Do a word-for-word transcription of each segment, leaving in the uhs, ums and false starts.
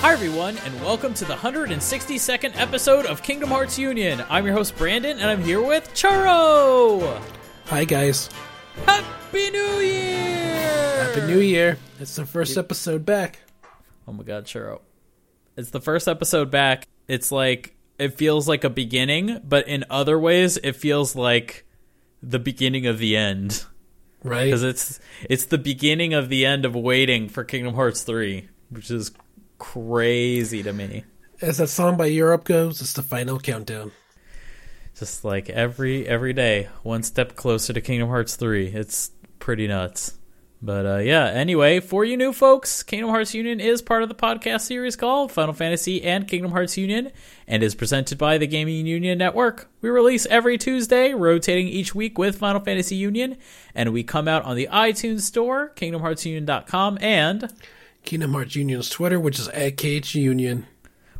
Hi everyone, and welcome to the one hundred sixty-second episode of Kingdom Hearts Union. I'm your host Brandon, and I'm here with Churro! Hi guys. Happy New Year! Happy New Year. It's the first episode back. Oh my god, Churro. It's the first episode back. It's like, it feels like a beginning, but in other ways, it feels like the beginning of the end. Right. Because it's, it's the beginning of the end of waiting for Kingdom Hearts three, which is crazy to me. As that song by Europe goes, it's the final countdown. Just like every every day, one step closer to Kingdom Hearts three. It's pretty nuts. But uh, yeah, anyway, for you new folks, Kingdom Hearts Union is part of the podcast series called Final Fantasy and Kingdom Hearts Union and is presented by the Gaming Union Network. We release every Tuesday, rotating each week with Final Fantasy Union, and we come out on the iTunes Store, Kingdom Hearts Union dot com, and Kingdom Hearts Union's Twitter, which is at K H U Union.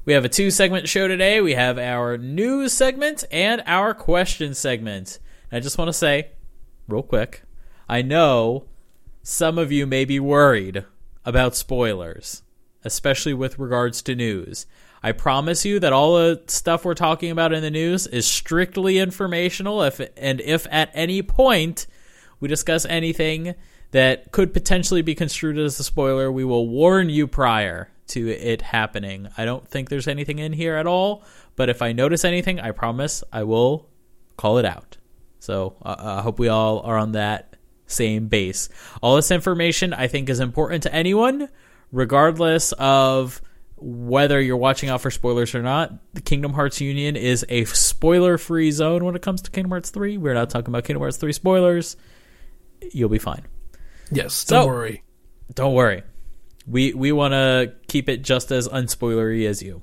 We have a two-segment show today. We have our news segment and our question segment. And I just want to say, real quick, I know some of you may be worried about spoilers, especially with regards to news. I promise you that all the stuff we're talking about in the news is strictly informational, if and if at any point we discuss anything that could potentially be construed as a spoiler, we will warn you prior to it happening. I don't think there's anything in here at all, but if I notice anything, I promise I will call it out. So uh, I hope we all are on that same base. All this information I think is important to anyone, regardless of whether you're watching out for spoilers or not. The Kingdom Hearts Union is a spoiler-free zone when it comes to Kingdom Hearts three. We're not talking about Kingdom Hearts three spoilers. You'll be fine. Yes, don't so, worry. Don't worry. We we want to keep it just as unspoilery as you.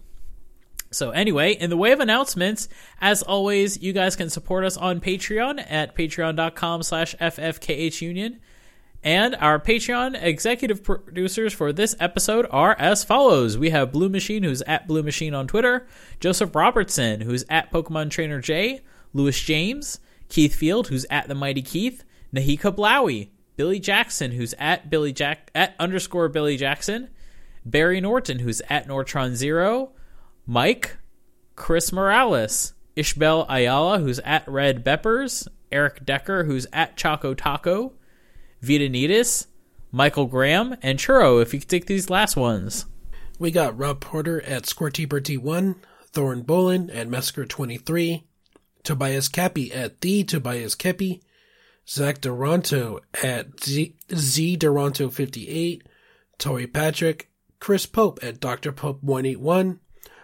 So anyway, in the way of announcements, as always, you guys can support us on Patreon at patreon dot com slash F F K H Union. And our Patreon executive producers for this episode are as follows. We have Blue Machine, who's at Blue Machine on Twitter, Joseph Robertson, who's at Pokemon Trainer J, Lewis James, Keith Field, who's at The Mighty Keith, Nahika Blowie, Billy Jackson, who's at Billy Jack at underscore Billy Jackson, Barry Norton, who's at Nortron Zero, Mike, Chris Morales, Ishbel Ayala, who's at Red Beppers, Eric Decker, who's at Choco Taco, Vita Nitis, Michael Graham, and Churro, if you could take these last ones. We got Rob Porter at Squirtie Bertie One, Thorin Bolin at Mesker Twenty Three, Tobias Cappy at The Tobias Cappy, Zach Duranto at Z, Z Duranto fifty-eight, Tori Patrick, Chris Pope at Doctor Pope one eighty-one,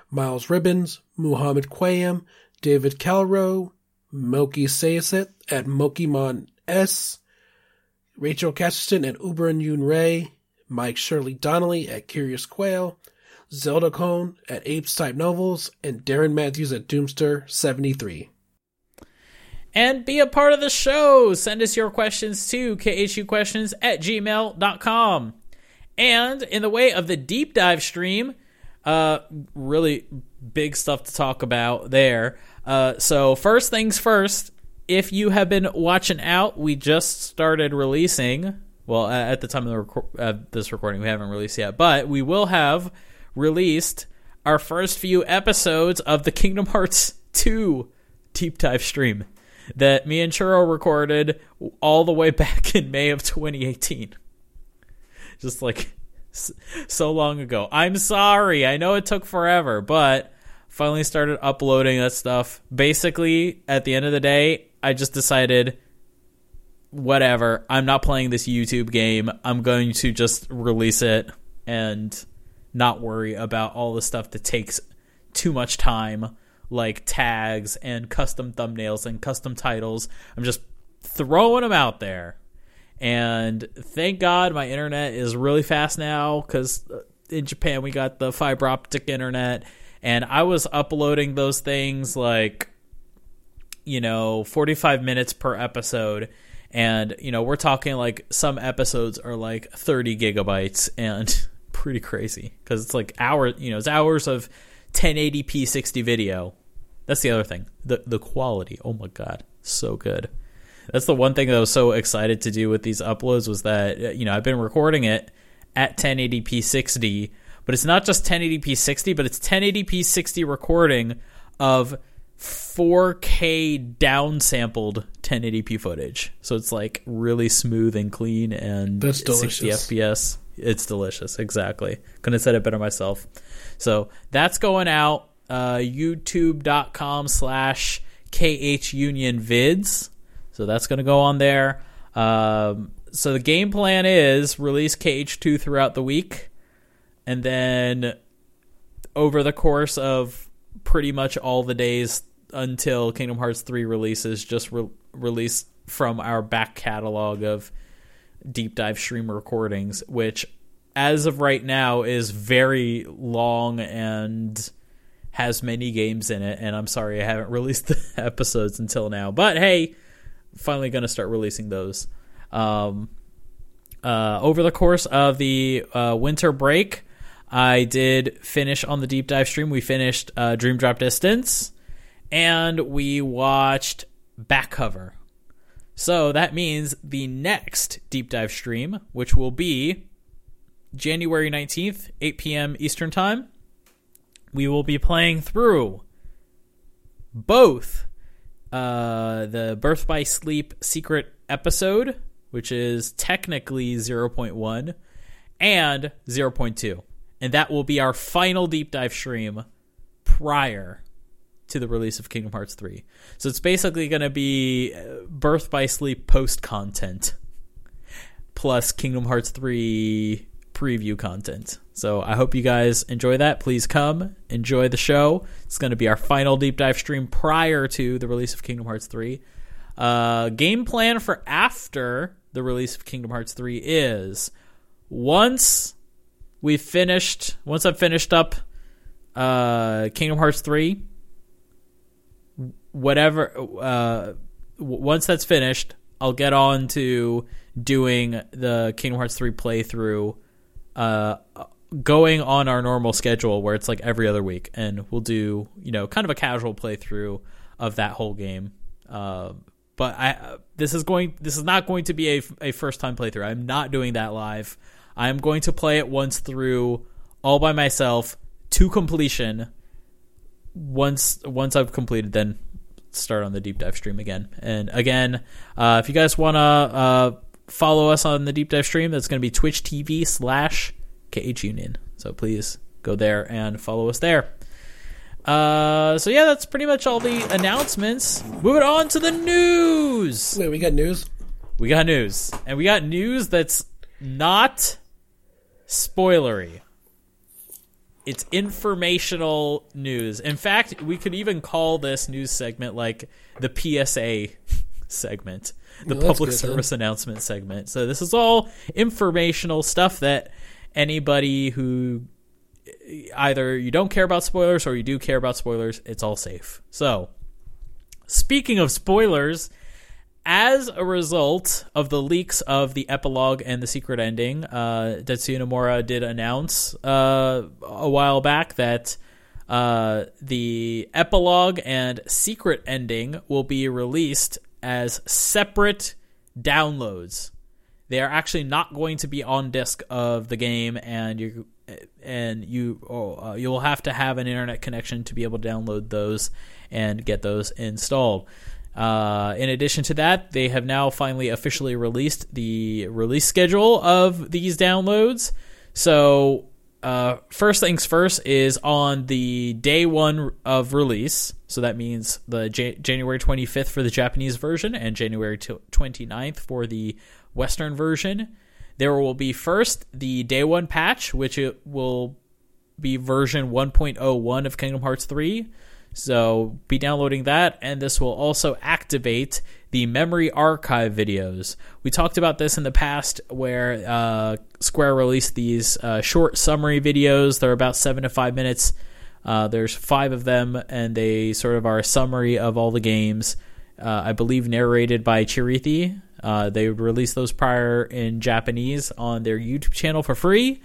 Miles Ribbons, Muhammad Quayam, David Calro, Moki Sayset at Mokimon S, Rachel Casterton at Uber and Yoon Ray, Mike Shirley Donnelly at Curious Quail, Zelda Cone at Apes Type Novels, and Darren Matthews at Doomster seventy-three. And be a part of the show. Send us your questions to K H U questions at gmail dot com. And in the way of the deep dive stream, uh, really big stuff to talk about there. Uh, so first things first, if you have been watching out, we just started releasing. Well, at the time of the rec- uh, this recording, we haven't released yet, but we will have released our first few episodes of the Kingdom Hearts two deep dive stream that me and Churro recorded all the way back in May of twenty eighteen. Just like so long ago. I'm sorry. I know it took forever, but finally started uploading that stuff. Basically, at the end of the day, I just decided, whatever, I'm not playing this YouTube game. I'm going to just release it and not worry about all the stuff that takes too much time, like tags and custom thumbnails and custom titles. I'm just throwing them out there. And thank God my internet is really fast now, because in Japan we got the fiber optic internet, and I was uploading those things like, you know, forty-five minutes per episode. And, you know, we're talking like some episodes are like thirty gigabytes and pretty crazy, because it's like hours, you know, it's hours of ten eighty p sixty video. That's the other thing. The the quality. Oh my god, so good. That's the one thing that I was so excited to do with these uploads, was that, you know, I've been recording it at ten eighty p sixty, But it's not just ten eighty p sixty, but it's ten eighty p sixty recording of four K downsampled ten eighty p footage. So it's like really smooth and clean and that's delicious. sixty F P S. It's delicious. Exactly. Couldn't have said it better myself. So that's going out. Uh, YouTube.com slash KHUnionVids. So that's going to go on there. Um, so the game plan is release K H two throughout the week. And then over the course of pretty much all the days until Kingdom Hearts three releases, just re- release from our back catalog of deep dive stream recordings, which as of right now is very long and has many games in it. And I'm sorry I haven't released the episodes until now, but hey, finally going to start releasing those. Um, uh, over the course of the uh, winter break, I did finish on the deep dive stream. We finished uh, Dream Drop Distance, and we watched Back Cover. So that means the next deep dive stream, which will be January nineteenth, eight p.m. Eastern Time, we will be playing through both uh, the Birth by Sleep secret episode, which is technically zero point one, and zero point two. And that will be our final deep dive stream prior to the release of Kingdom Hearts three. So it's basically going to be Birth by Sleep post content plus Kingdom Hearts three preview content. So I hope you guys enjoy that. Please come enjoy the show. It's going to be our final deep dive stream prior to the release of Kingdom Hearts three. Uh, game plan for after the release of Kingdom Hearts three is once... We finished, once I've finished up uh, Kingdom Hearts three, whatever, uh, w- once that's finished, I'll get on to doing the Kingdom Hearts three playthrough, uh, going on our normal schedule where it's like every other week. And we'll do, you know, kind of a casual playthrough of that whole game. Uh, but I this is going, this is not going to be a, a first time playthrough. I'm not doing that live. I'm going to play it once through all by myself to completion. Once once I've completed, then start on the deep dive stream again. And again, uh, if you guys want to uh, follow us on the deep dive stream, that's going to be twitch.tv slash KHUnion. So please go there and follow us there. Uh, so yeah, that's pretty much all the announcements. Moving on to the news. Wait, we got news? We got news. And we got news that's not... spoilery. It's informational news. In fact, we could even call this news segment like the P S A segment, the well, public good, service then. announcement segment. So this is all informational stuff that anybody who either you don't care about spoilers or you do care about spoilers, it's all safe. So speaking of spoilers, as a result of the leaks of the epilogue and the secret ending, uh, Tetsuya Nomura did announce uh, a while back that uh, the epilogue and secret ending will be released as separate downloads. They are actually not going to be on disc of the game, and you and you oh, uh, you'll have to have an internet connection to be able to download those and get those installed. Uh, in addition to that, they have now finally officially released the release schedule of these downloads. So uh, first things first is on the day one of release. So that means the J- January twenty-fifth for the Japanese version and January twenty-ninth for the Western version. There will be first the day one patch, which it will be version one point oh one of Kingdom Hearts three. So be downloading that, and this will also activate the memory archive videos. We talked about this in the past where uh, Square released these uh, short summary videos. They're about seven to five minutes. Uh, there's five of them, and they sort of are a summary of all the games, uh, I believe narrated by Chirithi. Uh, they released those prior in Japanese on their YouTube channel for free.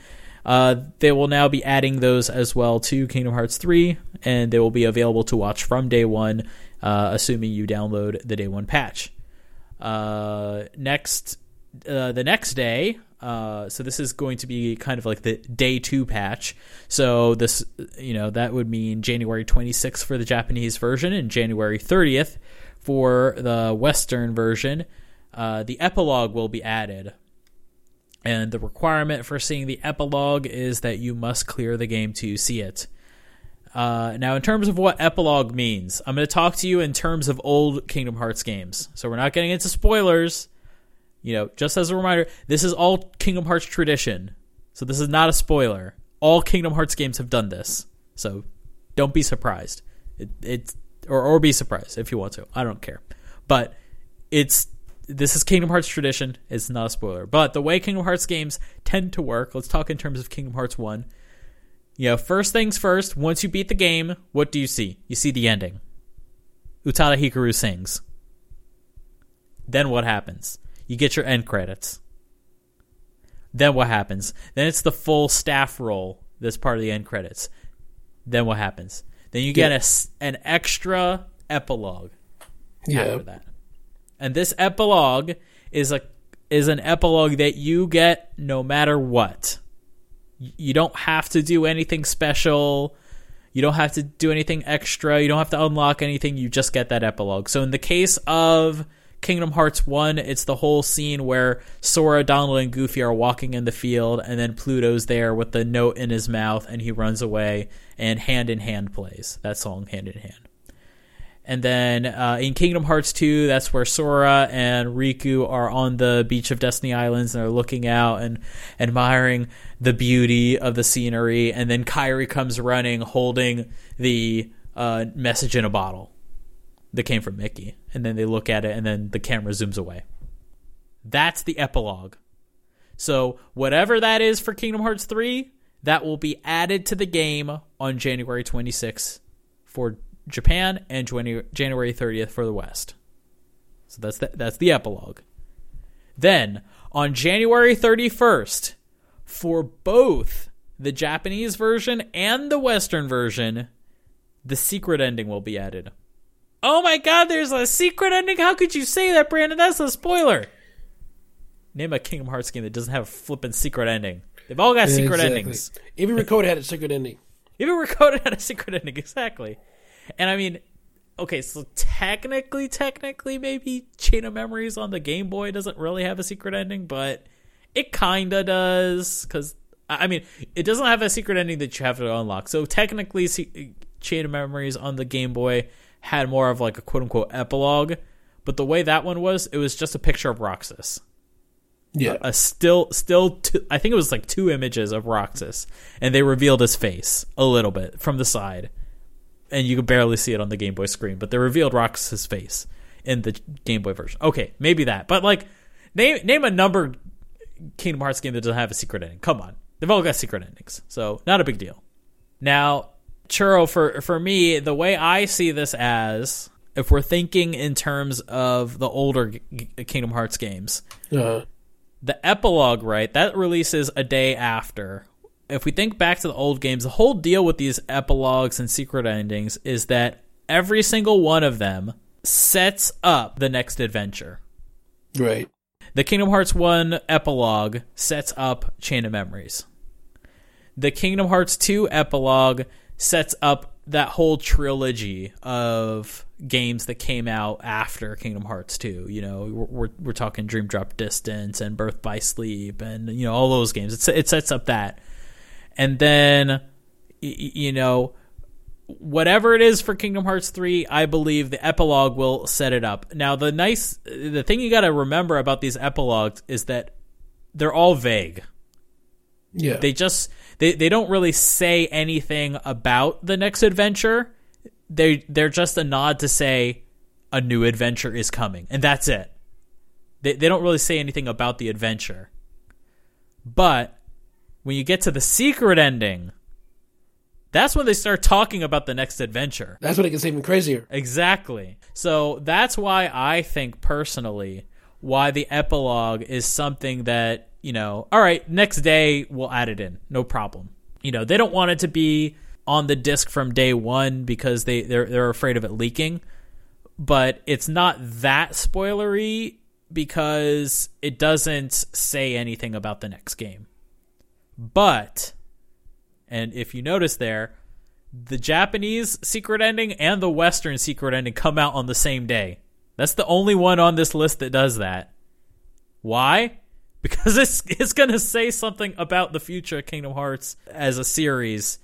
Uh, they will now be adding those as well to Kingdom Hearts three, and they will be available to watch from day one, uh, assuming you download the day one patch. Uh, next, uh, the next day, Uh, so this is going to be kind of like the day two patch. So this, you know, that would mean January twenty-sixth for the Japanese version and January thirtieth for the Western version. Uh, the epilogue will be added. And the requirement for seeing the epilogue is that you must clear the game to see it. Uh, now, in terms of what epilogue means, I'm going to talk to you in terms of old Kingdom Hearts games. So we're not getting into spoilers. You know, just as a reminder, this is all Kingdom Hearts tradition. So this is not a spoiler. All Kingdom Hearts games have done this. So don't be surprised. It, it's or, or be surprised if you want to. I don't care. But it's this is Kingdom Hearts tradition. It's not a spoiler. But the way Kingdom Hearts games tend to work, let's talk in terms of Kingdom Hearts one. You know, first things first, once you beat the game, what do you see? You see the ending. Utada Hikaru sings. Then what happens? You get your end credits. Then what happens? Then it's the full staff roll that's part of the end credits. Then what happens? Then you get a, an extra epilogue yeah. after that. And this epilogue is a is an epilogue that you get no matter what. You don't have to do anything special. You don't have to do anything extra. You don't have to unlock anything. You just get that epilogue. So in the case of Kingdom Hearts one, it's the whole scene where Sora, Donald, and Goofy are walking in the field, and then Pluto's there with the note in his mouth, and he runs away, and Hand in Hand plays. That song, Hand in Hand. And then uh, in Kingdom Hearts two, that's where Sora and Riku are on the beach of Destiny Islands, and they're looking out and admiring the beauty of the scenery, and then Kairi comes running holding the uh, message in a bottle that came from Mickey, and then they look at it, and then the camera zooms away. That's the epilogue. So whatever that is for Kingdom Hearts three, that will be added to the game on January twenty-sixth for Japan and January thirtieth for the West. So that's the, that's the epilogue. Then, on January thirty-first, for both the Japanese version and the Western version, the secret ending will be added. Oh my god, there's a secret ending? How could you say that, Brandon? That's a spoiler. Name a Kingdom Hearts game that doesn't have a flippin' secret ending. They've all got secret exactly. endings. Even Recoded had a secret ending. Even Recoded had a secret ending, exactly. And I mean, okay, so technically, technically, maybe Chain of Memories on the Game Boy doesn't really have a secret ending, but it kinda does. Because, I mean, it doesn't have a secret ending that you have to unlock. So technically, Chain of Memories on the Game Boy had more of like a quote-unquote epilogue, but the way that one was, it was just a picture of Roxas. Yeah. A, a still, still, two, I think it was like two images of Roxas, and they revealed his face a little bit from the side, and you could barely see it on the Game Boy screen, but they revealed Roxas's face in the Game Boy version. Okay, maybe that, but like, name name a number Kingdom Hearts game that doesn't have a secret ending. Come on, they've all got secret endings, so not a big deal. Now, Churro, for for me, the way I see this as, if we're thinking in terms of the older G- Kingdom Hearts games, uh-huh. the epilogue, right, that releases a day after. If we think back to the old games, the whole deal with these epilogues and secret endings is that every single one of them sets up the next adventure. Right. The Kingdom Hearts one epilogue sets up Chain of Memories. The Kingdom Hearts two epilogue sets up that whole trilogy of games that came out after Kingdom Hearts two. You know, we're we're talking Dream Drop Distance and Birth by Sleep and, you know, all those games. It's, it sets up that. And then, you know, whatever it is for Kingdom Hearts three, I believe the epilogue will set it up. Now, the nice, the thing you got to remember about these epilogues is that they're all vague. Yeah. They just... They they don't really say anything about the next adventure. They, they're just a nod to say a new adventure is coming, and that's it. They they don't really say anything about the adventure. But when you get to the secret ending, that's when they start talking about the next adventure. That's when it gets even crazier. Exactly. So that's why I think personally why the epilogue is something that, you know, all right, next day we'll add it in. No problem. You know, they don't want it to be on the disc from day one because they, they're, they're afraid of it leaking. But it's not that spoilery because it doesn't say anything about the next game. But, and if you notice there, the Japanese secret ending and the Western secret ending come out on the same day. That's the only one on this list that does that. Why? Because it's it's going to say something about the future of Kingdom Hearts as a series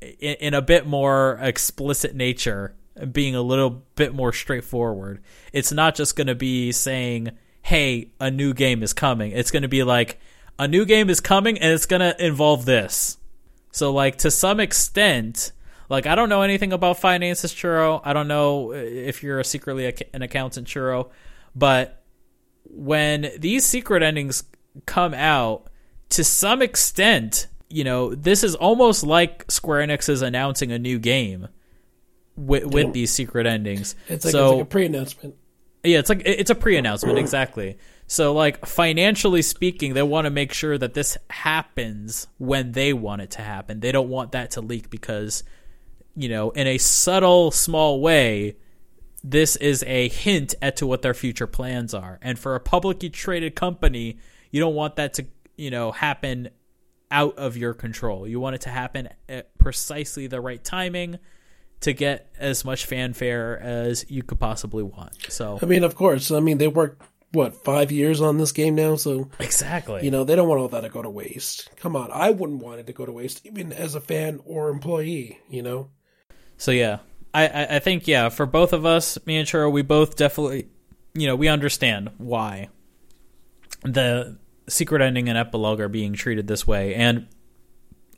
in, in a bit more explicit nature, being a little bit more straightforward. It's not just going to be saying, hey, a new game is coming. It's going to be like, a new game is coming and it's going to involve this. So, like, to some extent, like, I don't know anything about finances, Churro. I don't know if you're a secretly an accountant, Churro. But when these secret endings come out, to some extent, you know, this is almost like Square Enix is announcing a new game with, with these secret endings. It's like, so, it's like a pre-announcement. Yeah, it's like it's a pre-announcement, exactly. So, like, financially speaking, they want to make sure that this happens when they want it to happen. They don't want that to leak because, you know, in a subtle, small way, this is a hint as to what their future plans are. And for a publicly traded company, you don't want that to, you know, happen out of your control. You want it to happen at precisely the right timing to get as much fanfare as you could possibly want. So, I mean, of course. I mean, they work... what, five years on this game now? So exactly, you know, they don't want all that to go to waste. Come on, I wouldn't want it to go to waste, even as a fan or employee, you know. So yeah, I, I, I think yeah, for both of us, me and Churro, we both definitely, you know, we understand why the secret ending and epilogue are being treated this way, and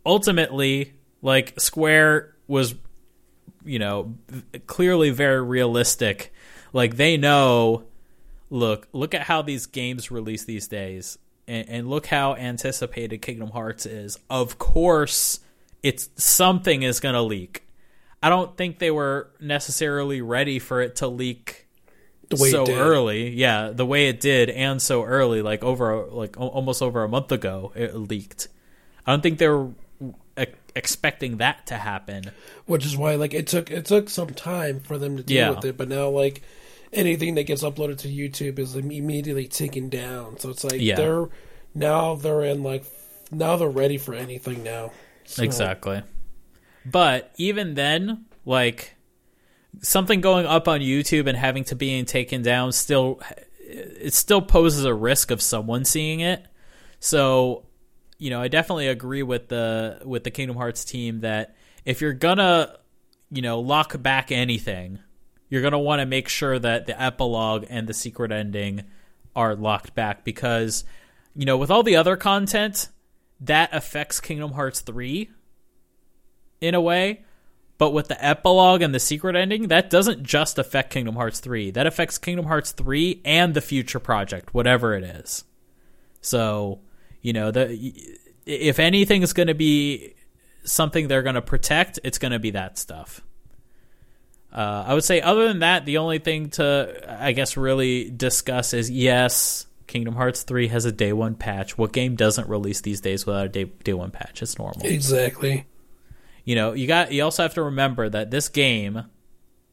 ultimately, like, Square was, you know, clearly very realistic. Like, they know. Look, look at how these games release these days, and, and look how anticipated Kingdom Hearts is. Of course, it's something is going to leak. I don't think they were necessarily ready for it to leak so early. Yeah, the way it did, and so early, like over, like almost over a month ago, it leaked. I don't think they were expecting that to happen, which is why, like, it took it took some time for them to deal yeah. with it. But now, like, anything that gets uploaded to YouTube is immediately taken down. So it's like yeah. they're now they're in like now they're ready for anything now. So. Exactly. But even then, like, something going up on YouTube and having to being taken down still it still poses a risk of someone seeing it. So, you know, I definitely agree with the with the Kingdom Hearts team that if you're gonna, you know, lock back anything, you're going to want to make sure that the epilogue and the secret ending are locked back because, you know, with all the other content, that affects Kingdom Hearts three in a way. But with the epilogue and the secret ending, that doesn't just affect Kingdom Hearts three. That affects Kingdom Hearts three and the future project, whatever it is. So, you know, the, if anything is going to be something they're going to protect, it's going to be that stuff. Uh, I would say other than that, the only thing to, I guess, really discuss is, yes, Kingdom Hearts three has a day one patch. What game doesn't release these days without a day, day one patch? It's normal. Exactly. You know, you got. You also have to remember that this game,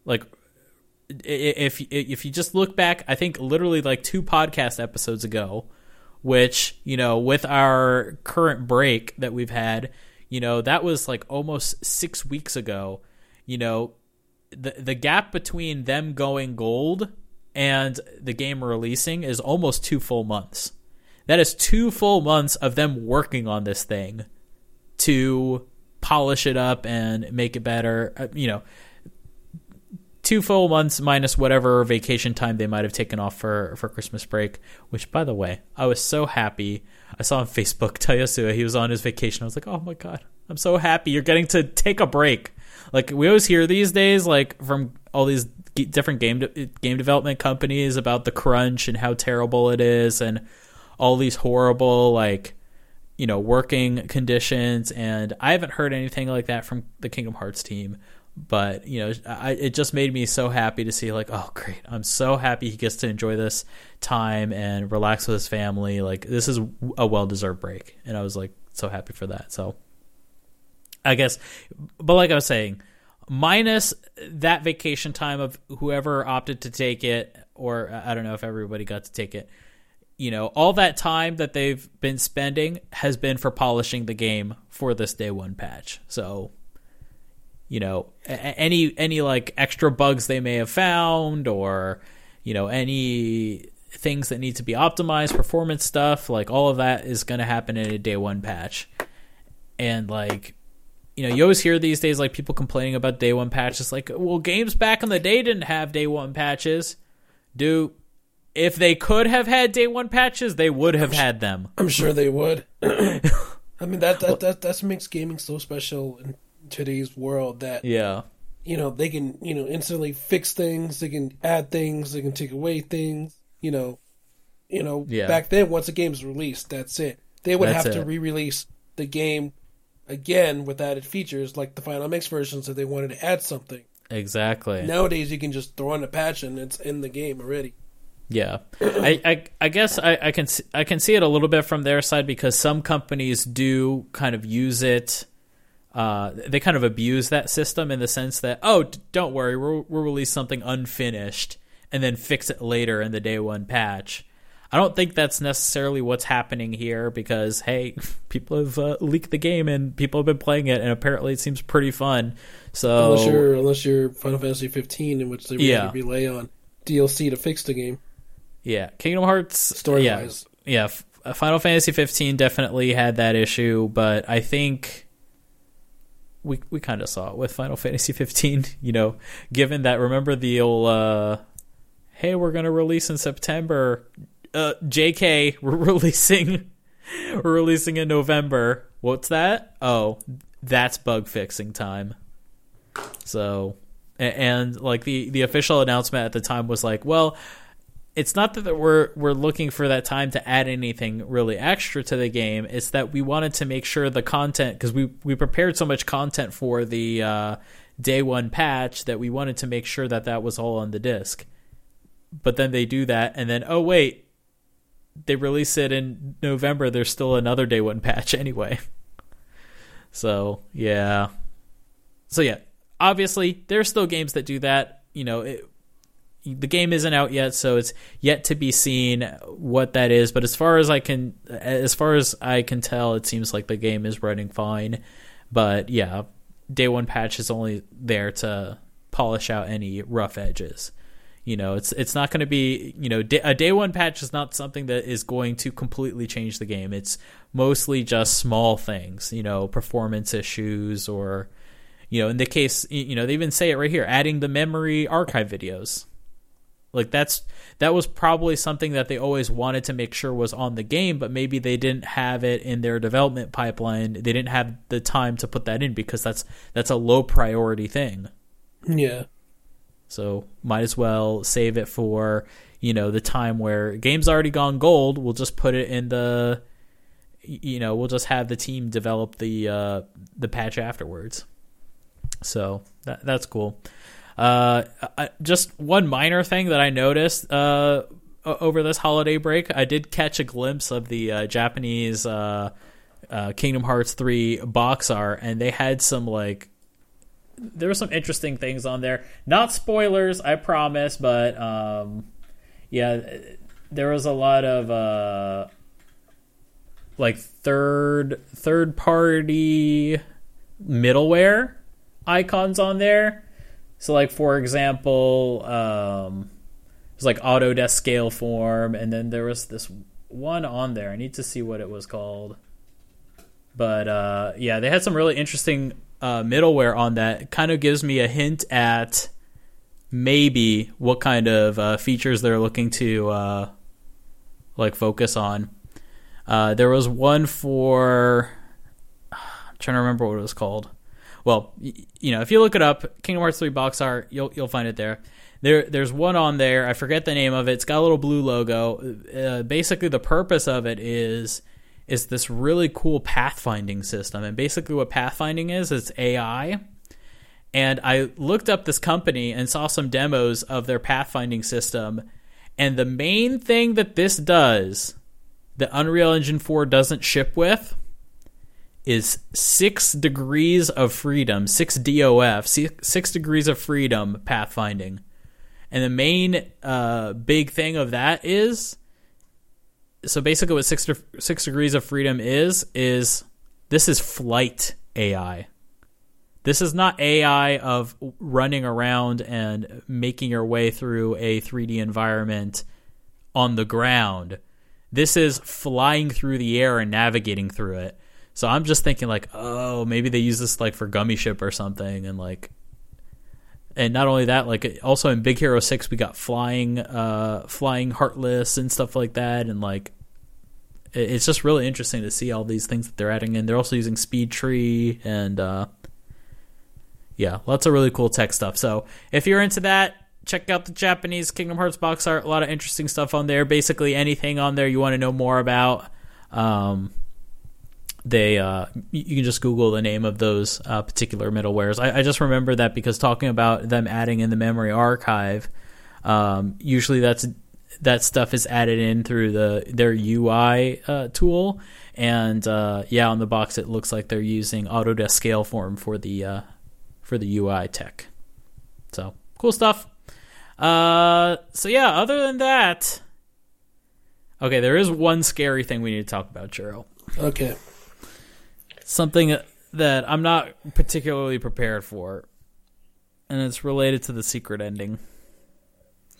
like, if if you just look back, I think literally like two podcast episodes ago, which, you know, with our current break that we've had, you know, that was like almost six weeks ago, you know, The the gap between them going gold and the game releasing is almost two full months. That is two full months of them working on this thing to polish it up and make it better. You know, two full months minus whatever vacation time they might have taken off for, for Christmas break, which, by the way, I was so happy. I saw on Facebook, Tayosuke, he was on his vacation. I was like, oh, my God, I'm so happy you're getting to take a break. Like, we always hear these days, like, from all these g- different game de- game development companies about the crunch and how terrible it is and all these horrible, like, you know, working conditions. And I haven't heard anything like that from the Kingdom Hearts team. But, you know, I, it just made me so happy to see, like, oh, great. I'm so happy he gets to enjoy this time and relax with his family. Like, this is a well-deserved break. And I was, like, so happy for that. So. I guess, but like I was saying, minus that vacation time of whoever opted to take it, or I don't know if everybody got to take it. You know, all that time that they've been spending has been for polishing the game for this day one patch. So, you know, any any like extra bugs they may have found, or, you know, any things that need to be optimized, performance stuff, like all of that is going to happen in a day one patch. And like, you know, you always hear these days like people complaining about day one patches, like, well, games back in the day didn't have day one patches. Do if they could have had day one patches, they would have I'm had them. I'm sure they would. I mean, that that that that's makes gaming so special in today's world, that yeah, you know, they can, you know, instantly fix things, they can add things, they can take away things. You know, you know, yeah. Back then, once a game's released, that's it. They would that's have it. to re-release the game again with added features, like the Final Mix versions, if they wanted to add something. Exactly. Nowadays, you can just throw in a patch and it's in the game already. Yeah, I, I, I guess I, I can see, I can see it a little bit from their side, because some companies do kind of use it. Uh, they kind of abuse that system in the sense that, oh, don't worry, we'll, we'll release something unfinished and then fix it later in the day one patch. I don't think that's necessarily what's happening here, because, hey, people have uh, leaked the game and people have been playing it, and apparently it seems pretty fun. So unless you're, unless you're Final Fantasy fifteen, in which they really yeah. relay on D L C to fix the game. Yeah, Kingdom Hearts story-wise. Yeah, yeah, Final Fantasy fifteen definitely had that issue, but I think we we kind of saw it with Final Fantasy fifteen. You know, given that, remember the old, uh, hey, we're gonna release in September. Uh, J K, we're releasing, we're releasing in November. What's that? Oh, that's bug fixing time. So, and, and like the the official announcement at the time was like, well, it's not that we're we're looking for that time to add anything really extra to the game. It's that we wanted to make sure the content, because we, we prepared so much content for the uh, day one patch, that we wanted to make sure that that was all on the disc. But then they do that, and then, oh, wait, they release it in November. There's still another day one patch anyway. So, yeah. So, yeah, obviously, there are still games that do that. You know, it, the game isn't out yet, so it's yet to be seen what that is. But as far as I can, as far as I can tell, it seems like the game is running fine. But yeah, day one patch is only there to polish out any rough edges. You know, it's it's not going to be, you know, a day one patch is not something that is going to completely change the game. It's mostly just small things, you know, performance issues, or, you know, in the case, you know, they even say it right here, adding the memory archive videos. Like that's that was probably something that they always wanted to make sure was on the game, but maybe they didn't have it in their development pipeline. They didn't have the time to put that in, because that's that's a low priority thing. Yeah. So might as well save it for, you know, the time where game's already gone gold. We'll just put it in the, you know, we'll just have the team develop the uh, the patch afterwards. So that that's cool. Uh, I, just one minor thing that I noticed uh over this holiday break, I did catch a glimpse of the uh, Japanese uh, uh Kingdom Hearts three box art, and they had some like there were some interesting things on there. Not spoilers, I promise, but um, yeah, there was a lot of uh like third third party middleware icons on there. So, like, for example, um, there's, like, Autodesk Scaleform, and then there was this one on there. I need to see what it was called. But, uh, yeah, they had some really interesting uh, middleware on that. Kind of gives me a hint at maybe what kind of uh, features they're looking to, uh, like, focus on. Uh, there was one for... I'm trying to remember what it was called. Well, you know, if you look it up, Kingdom Hearts three box art, you'll you'll find it there. There, there's one on there. I forget the name of it. It's got a little blue logo. Uh, basically, the purpose of it is is this really cool pathfinding system. And basically, what pathfinding is, it's A I. And I looked up this company and saw some demos of their pathfinding system. And the main thing that this does, that Unreal Engine four doesn't ship with, is six degrees of freedom, six D O F, six, six degrees of freedom pathfinding. And the main uh, big thing of that is, so basically what six, de- six degrees of freedom is, is this is flight A I. This is not A I of running around and making your way through a three D environment on the ground. This is flying through the air and navigating through it. So I'm just thinking like, oh, maybe they use this like for Gummy Ship or something. And like, and not only that, like also in Big Hero six, we got flying, uh, flying Heartless and stuff like that. And like, it's just really interesting to see all these things that they're adding in. They're also using Speed Tree and, uh, yeah, lots of really cool tech stuff. So if you're into that, check out the Japanese Kingdom Hearts box art. A lot of interesting stuff on there. Basically anything on there you want to know more about. Um, they uh you can just Google the name of those uh particular middlewares. I, I just remember that because talking about them adding in the memory archive, um usually that's that stuff is added in through the their U I uh tool, and uh yeah on the box it looks like they're using Autodesk Scaleform for the uh for the U I tech. So cool stuff. Uh so yeah, other than that, okay, there is one scary thing we need to talk about, Churro. Okay. Something that I'm not particularly prepared for, and it's related to the secret ending.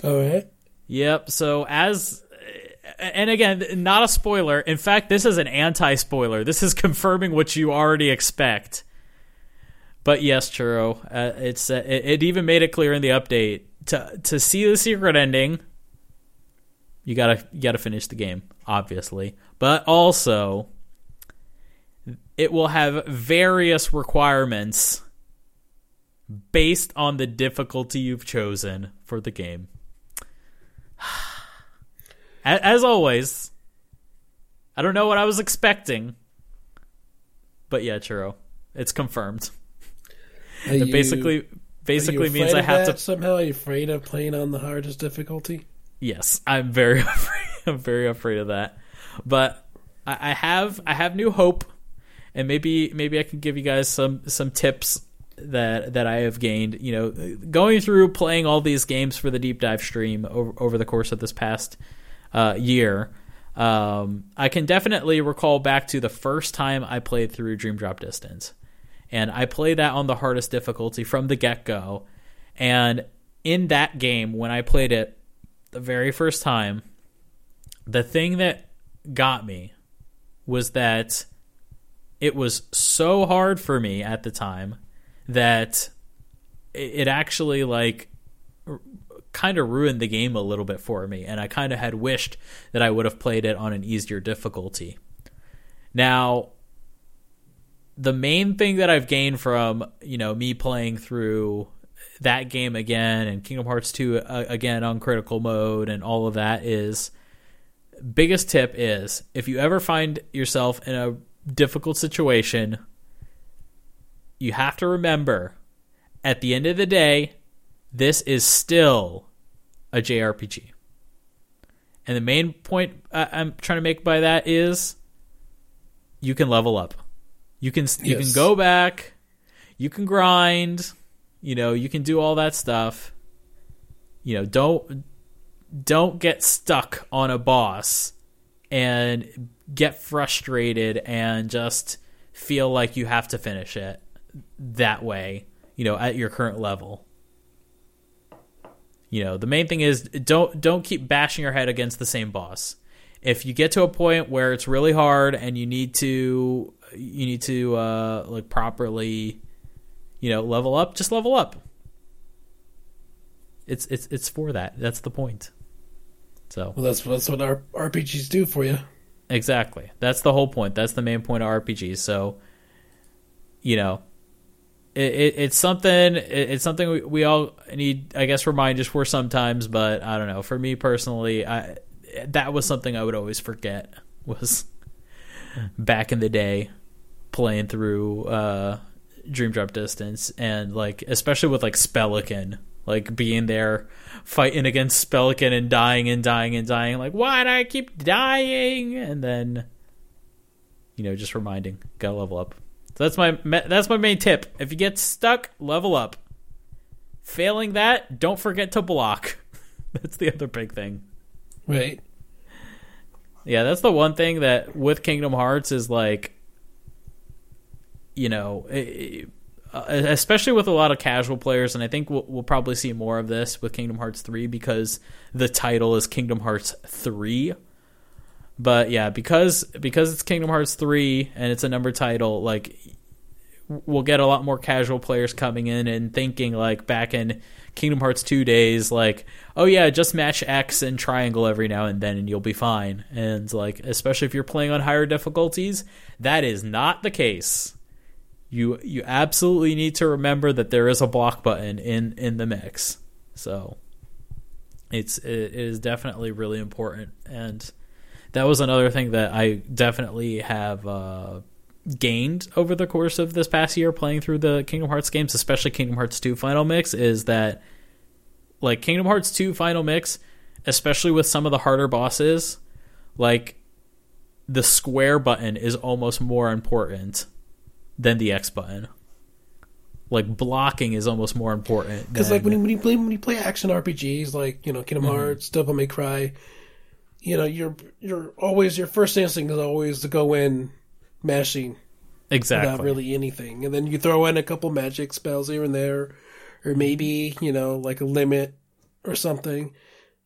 All right. Yep. So as, and again, not a spoiler. In fact, this is an anti-spoiler. This is confirming what you already expect. But yes, Churro, uh, it's uh, it, it even made it clear in the update to to see the secret ending. You gotta you gotta finish the game, obviously, but also, it will have various requirements based on the difficulty you've chosen for the game. As always, I don't know what I was expecting, but yeah, Churro, it's confirmed. Are it you, basically basically means I have to somehow. Are you afraid of playing on the hardest difficulty? Yes, I'm very afraid. I'm very afraid of that, but I, I have I have new hope. And maybe maybe I can give you guys some, some tips that that I have gained. You know, going through playing all these games for the deep dive stream over, over the course of this past uh, year, um, I can definitely recall back to the first time I played through Dream Drop Distance, and I played that on the hardest difficulty from the get go. And in that game, when I played it the very first time, the thing that got me was that it was so hard for me at the time that it actually like kind of ruined the game a little bit for me. And I kind of had wished that I would have played it on an easier difficulty. Now, the main thing that I've gained from, you know, me playing through that game again and Kingdom Hearts two uh, again on critical mode and all of that is, biggest tip is, if you ever find yourself in a difficult situation, you have to remember at the end of the day this is still a J R P G, and the main point I'm trying to make by that is you can level up, you can you yes. can go back, you can grind, you know, you can do all that stuff. You know, don't don't get stuck on a boss and get frustrated and just feel like you have to finish it that way, you know, at your current level. You know, the main thing is don't don't keep bashing your head against the same boss. If you get to a point where it's really hard and you need to you need to uh like properly, you know, level up, just level up. It's it's it's for that. That's the point. So well, that's that's what our R P Gs do for you. Exactly. That's the whole point. That's the main point of R P Gs. So, you know, it, it, it's something. It, it's something we, we all need, I guess, reminders for sometimes. But I don't know. For me personally, I that was something I would always forget. Was back in the day playing through uh, Dream Drop Distance, and like especially with like Spellican, like being there fighting against Spellican and dying and dying and dying. Like, why do I keep dying? And then you know, just reminding, gotta level up. So that's my that's my main tip. If you get stuck, level up. Failing that, don't forget to block. That's the other big thing. Right. Yeah, that's the one thing that with Kingdom Hearts is like, you know, especially with a lot of casual players, and I think we'll, we'll probably see more of this with Kingdom Hearts three because the title is Kingdom Hearts three. But yeah, because because it's Kingdom Hearts three and it's a number title, like we'll get a lot more casual players coming in and thinking like back in Kingdom Hearts two days, like, oh yeah, just match X and triangle every now and then and you'll be fine. And like, especially if you're playing on higher difficulties, that is not the case. You you absolutely need to remember that there is a block button in, in the mix. So it's it is definitely really important. And that was another thing that I definitely have uh, gained over the course of this past year playing through the Kingdom Hearts games, especially Kingdom Hearts two Final Mix, is that like Kingdom Hearts two Final Mix, especially with some of the harder bosses, like the square button is almost more important than the X button. Like blocking is almost more important. Because than... like when you, when you play when you play action R P Gs like, you know, Kingdom mm-hmm. Hearts, Devil May Cry. You know, you're you're always your first instinct is always to go in mashing, exactly, without really anything, and then you throw in a couple magic spells here and there, or maybe you know like a limit or something,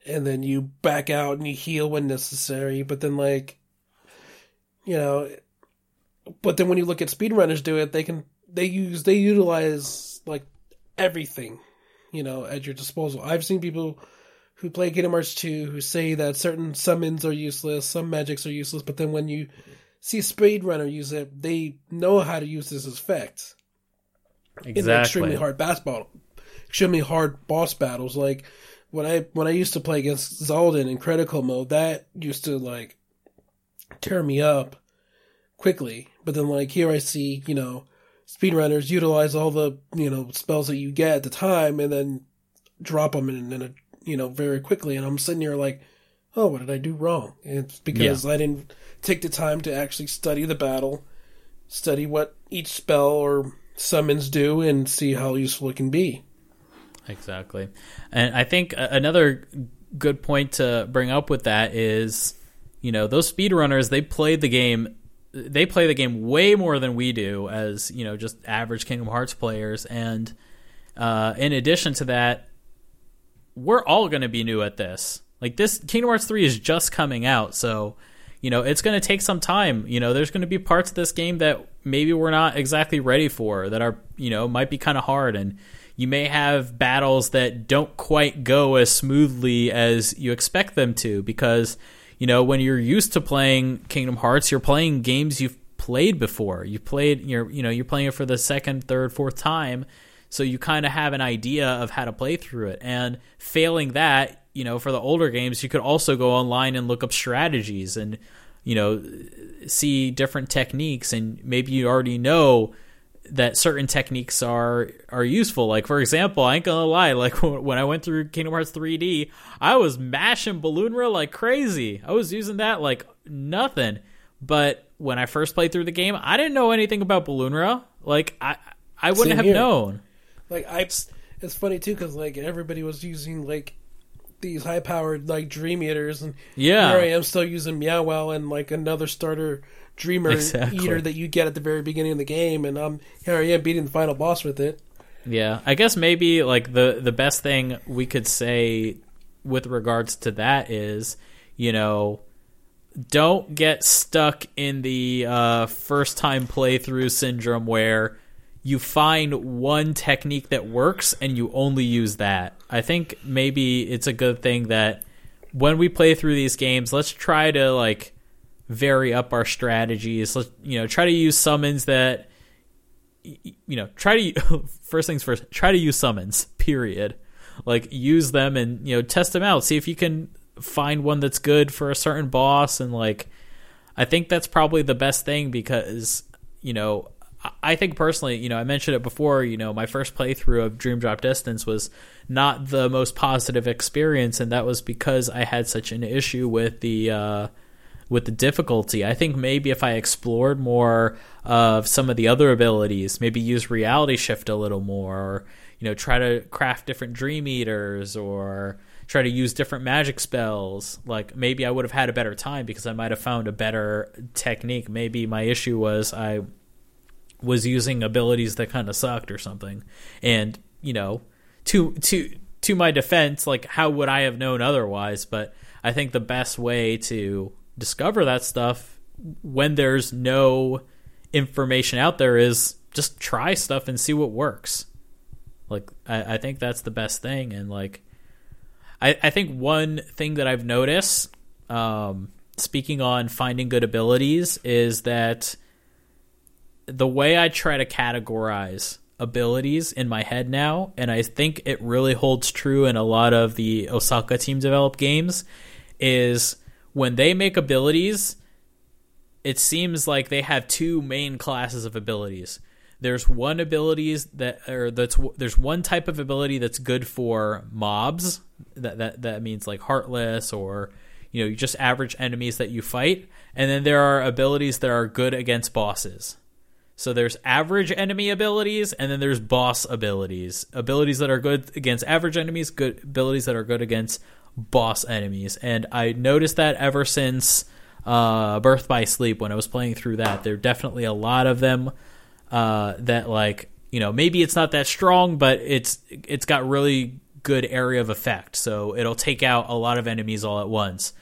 and then you back out and you heal when necessary. But then like, you know, but then when you look at speedrunners do it, they can they use they utilize like everything, you know, at your disposal. I've seen people who play Kingdom Hearts two, who say that certain summons are useless, some magics are useless, but then when you see a speedrunner use it, they know how to use this effect. Exactly. In extremely hard boss battle, extremely hard boss battles. Like when I when I used to play against Zaldin in critical mode, that used to like tear me up quickly. But then like here I see, you know, speedrunners utilize all the, you know, spells that you get at the time and then drop them in in a you know, very quickly. And I'm sitting here like, oh, what did I do wrong? And it's because yeah. I didn't take the time to actually study the battle, study what each spell or summons do, and see how useful it can be. Exactly. And I think another good point to bring up with that is, you know, those speedrunners, they play the game, they play the game way more than we do as, you know, just average Kingdom Hearts players. And uh, in addition to that, we're all going to be new at this. Like this Kingdom Hearts three is just coming out. So, you know, it's going to take some time. You know, there's going to be parts of this game that maybe we're not exactly ready for, that are, you know, might be kind of hard. And you may have battles that don't quite go as smoothly as you expect them to, because, you know, when you're used to playing Kingdom Hearts, you're playing games you've played before. You played, you're, you know, you're playing it for the second, third, fourth time. So you kind of have an idea of how to play through it. And failing that, you know, for the older games, you could also go online and look up strategies and, you know, see different techniques. And maybe you already know that certain techniques are are useful. Like, for example, I ain't gonna lie, like when I went through Kingdom Hearts three D, I was mashing Balloonra like crazy. I was using that like nothing. But when I first played through the game, I didn't know anything about Balloonra. Like, I, I wouldn't Same have here. known. Like, I, it's funny, too, because, like, everybody was using, like, these high-powered, like, Dream Eaters, and yeah. here I am still using Meowwow and, like, another starter Dreamer exactly. Eater that you get at the very beginning of the game, and I'm here I am beating the final boss with it. Yeah, I guess maybe, like, the, the best thing we could say with regards to that is, you know, don't get stuck in the uh, first-time playthrough syndrome where you find one technique that works and you only use that. I think maybe it's a good thing that when we play through these games, let's try to like vary up our strategies. Let's, you know, try to use summons that, you know, try to first things first, try to use summons, period. Like use them and, you know, test them out. See if you can find one that's good for a certain boss. And like, I think that's probably the best thing because, you know, I think personally, you know, I mentioned it before, you know, my first playthrough of Dream Drop Distance was not the most positive experience, and that was because I had such an issue with the uh, with the difficulty. I think maybe if I explored more of some of the other abilities, maybe use Reality Shift a little more, or, you know, try to craft different Dream Eaters, or try to use different magic spells, like maybe I would have had a better time because I might have found a better technique. Maybe my issue was I was using abilities that kind of sucked or something. And, you know, to to to my defense, like, how would I have known otherwise? But I think the best way to discover that stuff when there's no information out there is just try stuff and see what works. Like, I, I think that's the best thing. And, like, I, I think one thing that I've noticed, um, speaking on finding good abilities, is that the way I try to categorize abilities in my head now, and I think it really holds true in a lot of the Osaka team developed games, is when they make abilities, it seems like they have two main classes of abilities. There's one abilities that, or that's there's one type of ability that's good for mobs. That that that means like Heartless, or, you know, just average enemies that you fight. And then there are abilities that are good against bosses. So there's average enemy abilities, and then there's boss abilities. Abilities that are good against average enemies, good abilities that are good against boss enemies. And I noticed that ever since uh, Birth by Sleep, when I was playing through that, there are definitely a lot of them. Uh, that, like, you know, maybe it's not that strong, but it's it's got really good area of effect, so it'll take out a lot of enemies all at once.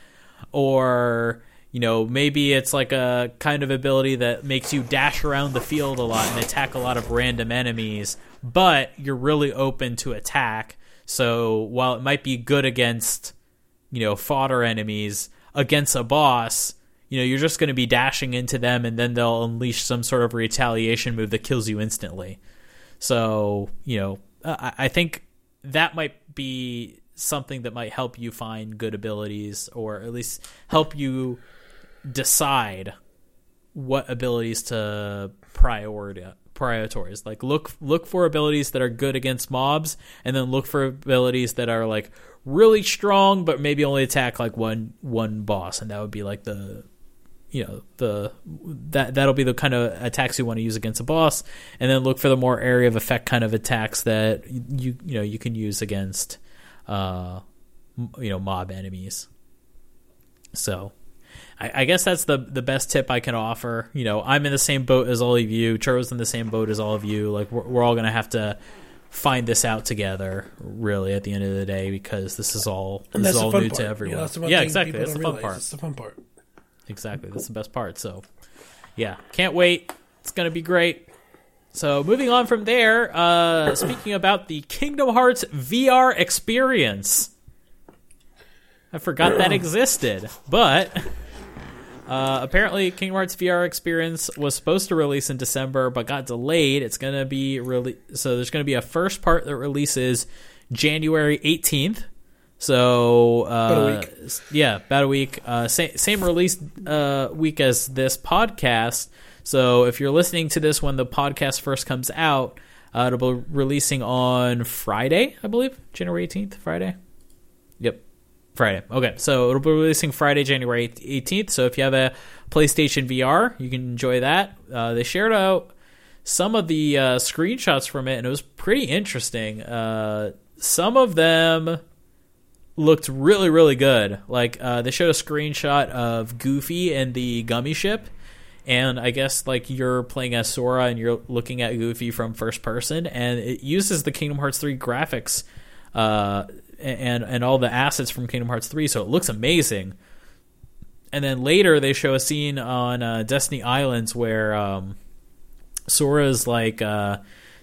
Or, you know, maybe it's like a kind of ability that makes you dash around the field a lot and attack a lot of random enemies, but you're really open to attack, so while it might be good against, you know, fodder enemies, against a boss, you know, you're just going to be dashing into them, and then they'll unleash some sort of retaliation move that kills you instantly. So, you know, I, I think that might be something that might help you find good abilities, or at least help you decide what abilities to prioritize. Priorities like look look for abilities that are good against mobs, and then look for abilities that are like really strong, but maybe only attack like one one boss, and that would be like the, you know, the that that'll be the kind of attacks you want to use against a boss. And then look for the more area of effect kind of attacks that you you know you can use against uh you know mob enemies. So I, I guess that's the the best tip I can offer. You know, I'm in the same boat as all of you. Churro's in the same boat as all of you. Like, we're, we're all gonna have to find this out together, really, at the end of the day, because this is all this is all new part. to everyone. You know, that's yeah, exactly. That's the fun part. That's the fun part. Exactly. That's the best part. So, yeah, can't wait. It's gonna be great. So, moving on from there, uh, speaking about the Kingdom Hearts V R experience, I forgot that existed, but. Uh, apparently, Kingdom Hearts V R Experience was supposed to release in December, but got delayed. It's gonna be really so. There's gonna be a first part that releases January eighteenth. So uh, about a week. yeah, about a week. Uh, same same release uh, week as this podcast. So if you're listening to this when the podcast first comes out, uh, it'll be releasing on Friday, I believe, January eighteenth, Friday. Yep. Friday. Okay, so it'll be releasing Friday, January eighteenth. So if you have a PlayStation V R, you can enjoy that. Uh, they shared out some of the uh, screenshots from it, and it was pretty interesting. Uh, some of them looked really, really good. Like, uh, they showed a screenshot of Goofy and the gummy ship, and I guess, like, you're playing as Sora and you're looking at Goofy from first person, and it uses the Kingdom Hearts three graphics uh and and all the assets from Kingdom Hearts three, so it looks amazing. And then later they show a scene on uh, Destiny Islands where um, Sora's like uh,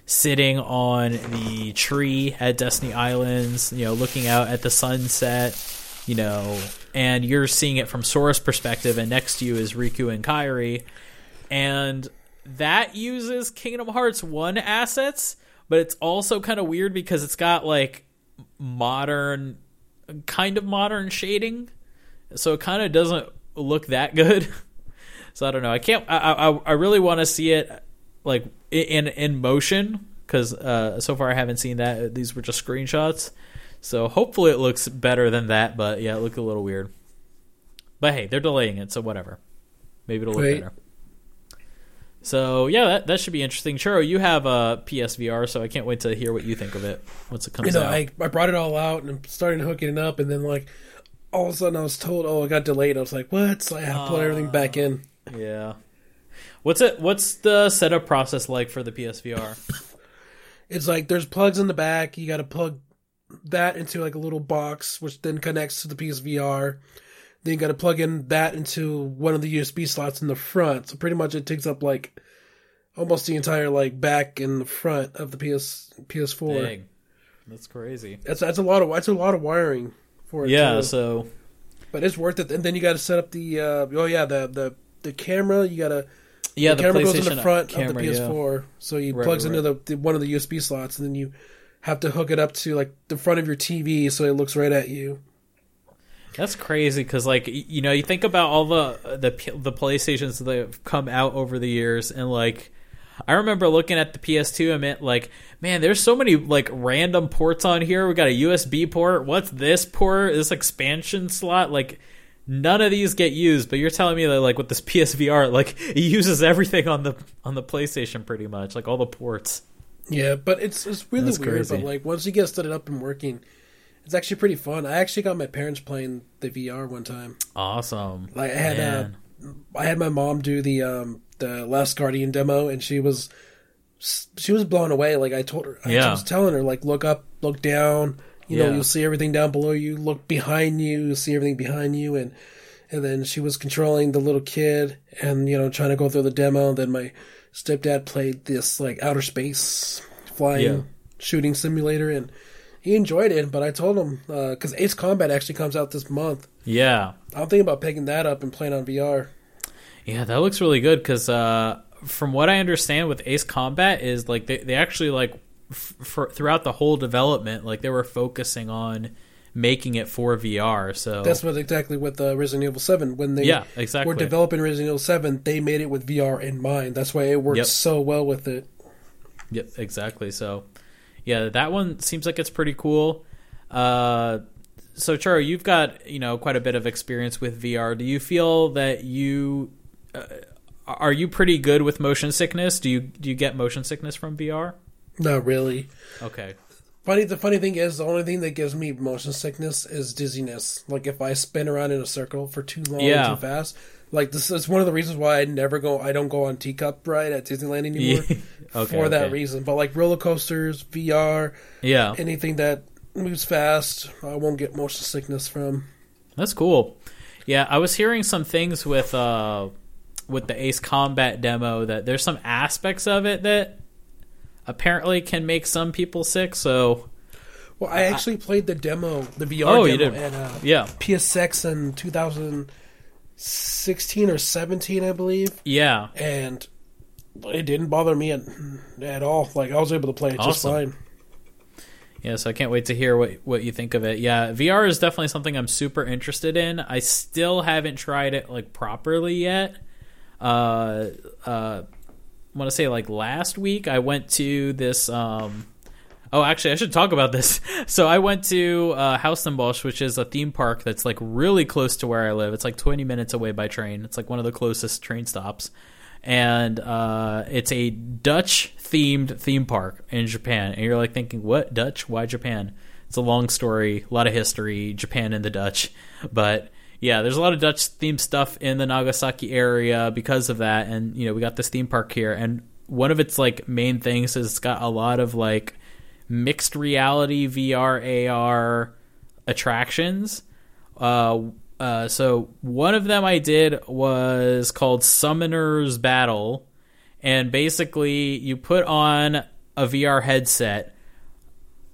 sitting on the tree at Destiny Islands, you know, looking out at the sunset, you know, and you're seeing it from Sora's perspective, and next to you is Riku and Kairi, and that uses Kingdom Hearts one assets, but it's also kind of weird because it's got like modern kind of modern shading, so it kind of doesn't look that good. So I don't know, I can't I I, I really want to see it like in in motion, because uh so far I haven't seen that. These were just screenshots, so hopefully it looks better than that, but yeah, it looked a little weird. But hey, they're delaying it, so whatever. Maybe it'll look Wait. better. So, yeah, that, that should be interesting. Churro, you have a P S V R, so I can't wait to hear what you think of it once it comes you know, out. I, I brought it all out, and I'm starting hooking it up, and then, like, all of a sudden I was told, oh, it got delayed. I was like, what? So I have to put uh, everything back in. Yeah. What's it? What's the setup process like for the P S V R? It's like there's plugs in the back. You got to plug that into, like, a little box, which then connects to the P S V R. Then you got to plug in that into one of the U S B slots in the front. So pretty much it takes up, like, almost the entire, like, back and the front of the P S P S four. Dang. That's crazy. That's that's a lot of that's a lot of wiring for it. Yeah, too. so. But it's worth it. And then you got to set up the uh, oh yeah the the the camera. You got to yeah the, the camera goes in the front camera, of the P S four. Yeah. So you right, plugs right. into the, the one of the U S B slots, and then you have to hook it up to, like, the front of your T V so it looks right at you. That's crazy because, like, you know, you think about all the the the PlayStations that have come out over the years, and, like, I remember looking at the P S two and it, like, man, there's so many, like, random ports on here. We got a U S B port. What's this port? This expansion slot? Like, none of these get used. But you're telling me that, like, with this P S V R, like, it uses everything on the on the PlayStation pretty much, like all the ports. Yeah, but it's it's really That's weird. Crazy. But, like, once you get set it up and working. It's actually pretty fun. I actually got my parents playing the V R one time. Awesome. Like I had Man. uh, I had my mom do the um, the Last Guardian demo, and she was she was blown away. Like I told her, yeah. I was telling her, like, look up, look down. You yeah. know, you'll see everything down below you. Look behind you, you'll see everything behind you, and and then she was controlling the little kid, and, you know, trying to go through the demo. Then my stepdad played this, like, outer space flying yeah. shooting simulator, and. He enjoyed it, but I told him, because uh, Ace Combat actually comes out this month. Yeah. I'm thinking about picking that up and playing on V R. Yeah, that looks really good, because uh, from what I understand with Ace Combat is, like, they, they actually, like, f- for, throughout the whole development, like, they were focusing on making it for V R. So that's what exactly with uh, Resident Evil seven. When they yeah, exactly. were developing Resident Evil seven, they made it with V R in mind. That's why it works yep. so well with it. Yep, exactly, so... Yeah, that one seems like it's pretty cool. Uh, so, Churro, you've got, you know, quite a bit of experience with V R. Do you feel that you uh, are you pretty good with motion sickness? Do you do you get motion sickness from V R? Not really. Okay. Funny. The funny thing is, the only thing that gives me motion sickness is dizziness. Like if I spin around in a circle for too long yeah. and too fast. Like this is one of the reasons why I never go. I don't go on teacup ride at Disneyland anymore okay, for okay. that reason. But like roller coasters, V R, yeah, anything that moves fast, I won't get motion sickness from. That's cool. Yeah, I was hearing some things with uh, with the Ace Combat demo that there's some aspects of it that apparently can make some people sick. So, well, I actually I, played the demo, the V R oh, demo, you did. at uh, yeah. P S X in two thousand. Sixteen or seventeen, I believe. Yeah, and it didn't bother me at, at all. Like I was able to play it awesome. just fine. Yeah, so I can't wait to hear what what you think of it. Yeah, V R is definitely something I'm super interested in. I still haven't tried it like properly yet. Uh, uh, I want to say like last week I went to this. Um, oh, actually, I should talk about this. So I went to uh, Huis Ten Bosch, which is a theme park that's like really close to where I live. It's like twenty minutes away by train. It's like one of the closest train stops. And uh, it's a Dutch-themed theme park in Japan. And you're like thinking, what? Dutch? Why Japan? It's a long story, a lot of history, Japan and the Dutch. But yeah, there's a lot of Dutch-themed stuff in the Nagasaki area because of that. And, you know, we got this theme park here. And one of its like main things is it's got a lot of like... mixed reality V R A R attractions. Uh, uh, so one of them I did was called Summoner's Battle, and basically you put on a V R headset,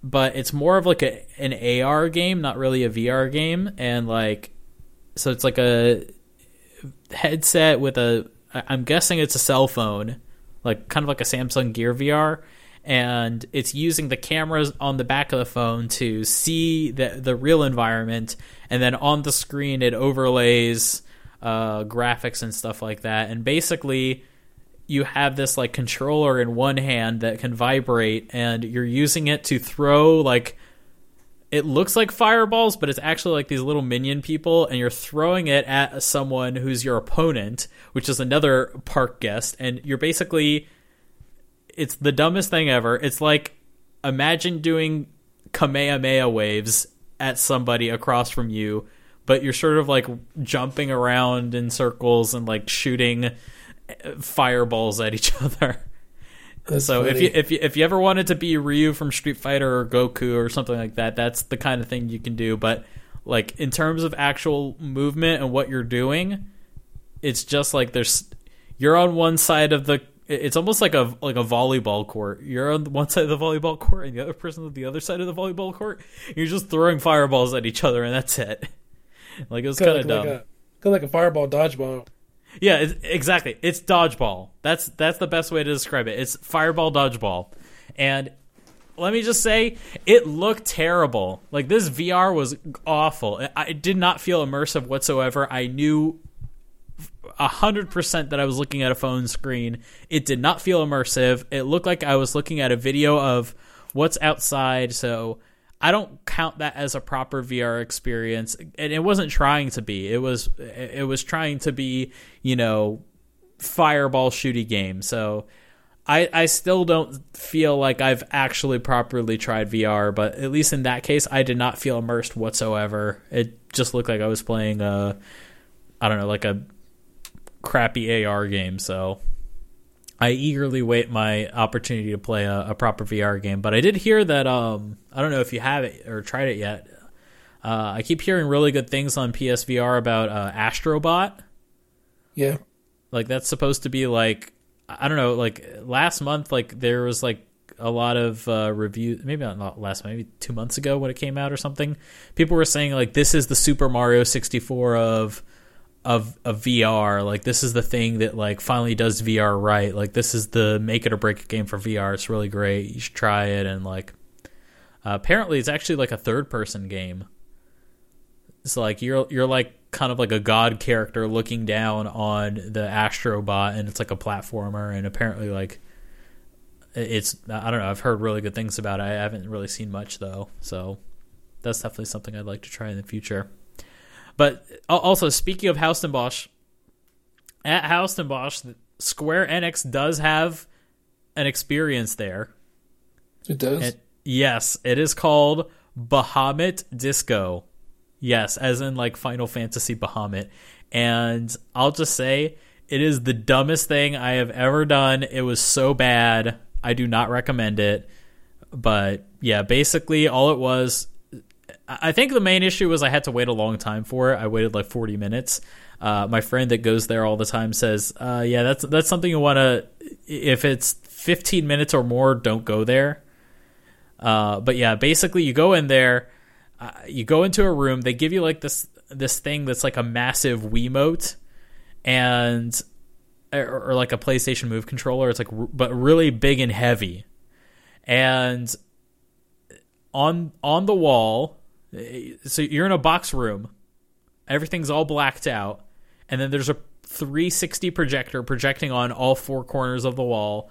but it's more of like a an A R game, not really a V R game, and like so it's like a headset with a I'm guessing it's a cell phone, like kind of like a Samsung Gear V R. And it's using the cameras on the back of the phone to see the the real environment, and then on the screen it overlays uh, graphics and stuff like that. And basically, you have this like controller in one hand that can vibrate, and you're using it to throw like it looks like fireballs, but it's actually like these little minion people, and you're throwing it at someone who's your opponent, which is another park guest, and you're basically, it's the dumbest thing ever. It's like, imagine doing Kamehameha waves at somebody across from you, but you're sort of like jumping around in circles and like shooting fireballs at each other. That's so funny. if you if you if you ever wanted to be Ryu from Street Fighter or Goku or something like that, that's the kind of thing you can do. But like in terms of actual movement and what you're doing, it's just like there's you're on one side of the. It's almost like a like a volleyball court. You're on one side of the volleyball court, and the other person on the other side of the volleyball court. You're just throwing fireballs at each other, and that's it. Like it was kind of dumb. Kind of like a fireball dodgeball. Yeah, it's, exactly. It's dodgeball. That's that's the best way to describe it. It's fireball dodgeball. And let me just say, it looked terrible. Like, this V R was awful. It, it did not feel immersive whatsoever. I knew one hundred percent that I was looking at a phone screen. It did not feel immersive. It looked like I was looking at a video of what's outside, so I don't count that as a proper V R experience, and it wasn't trying to be. It was it was trying to be, you know, fireball shooty game. So I I still don't feel like I've actually properly tried V R, but at least in that case, I did not feel immersed whatsoever. It just looked like I was playing a, I don't know, like a crappy A R game. So I eagerly wait my opportunity to play a, a proper V R game. But I did hear that, um, I don't know if you have it or tried it yet. Uh, I keep hearing really good things on P S V R about uh, Astro Bot. Yeah. Like, that's supposed to be, like, I don't know, like, last month, like, there was, like, a lot of uh, reviews, maybe not last month, maybe two months ago when it came out or something. People were saying, like, this is the Super Mario sixty-four of... of a V R, like this is the thing that like finally does V R right. Like this is the make it or break it game for V R. It's really great. You should try it. And like uh, apparently it's actually like a third person game. It's like you're you're like kind of like a god character looking down on the Astrobot, and it's like a platformer. And apparently like it's I don't know. I've heard really good things about it. I haven't really seen much though, so that's definitely something I'd like to try in the future. But also, speaking of Huis Ten Bosch, at Huis Ten Bosch, Square Enix does have an experience there. It does? And yes, it is called Bahamut Disco. Yes, as in like Final Fantasy Bahamut. And I'll just say, it is the dumbest thing I have ever done. It was so bad. I do not recommend it. But yeah, basically all it was... I think the main issue was I had to wait a long time for it. I waited like forty minutes. Uh, my friend that goes there all the time says, uh, yeah, that's that's something you want to, if it's fifteen minutes or more, don't go there. Uh, but yeah, basically you go in there, uh, you go into a room, they give you like this this thing that's like a massive Wiimote and, or, or like a PlayStation Move controller. It's like, but really big and heavy. And on on the wall... So you're in a box room, everything's all blacked out, and then there's a three sixty projector projecting on all four corners of the wall,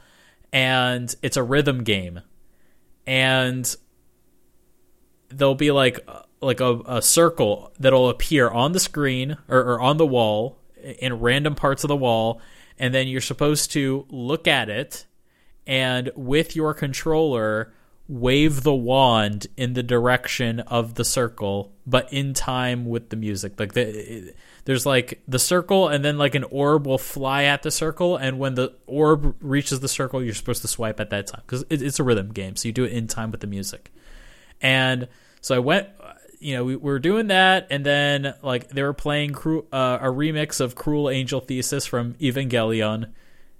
and it's a rhythm game. And there'll be like like a, a circle that'll appear on the screen or, or on the wall in random parts of the wall, and then you're supposed to look at it and with your controller wave the wand in the direction of the circle, but in time with the music. Like the, there's like the circle, and then like an orb will fly at the circle, and when the orb reaches the circle, you're supposed to swipe at that time, because it, it's a rhythm game, so you do it in time with the music. And so I went, you know, we, we were doing that, and then like they were playing cru- uh, a remix of Cruel Angel Thesis from Evangelion, and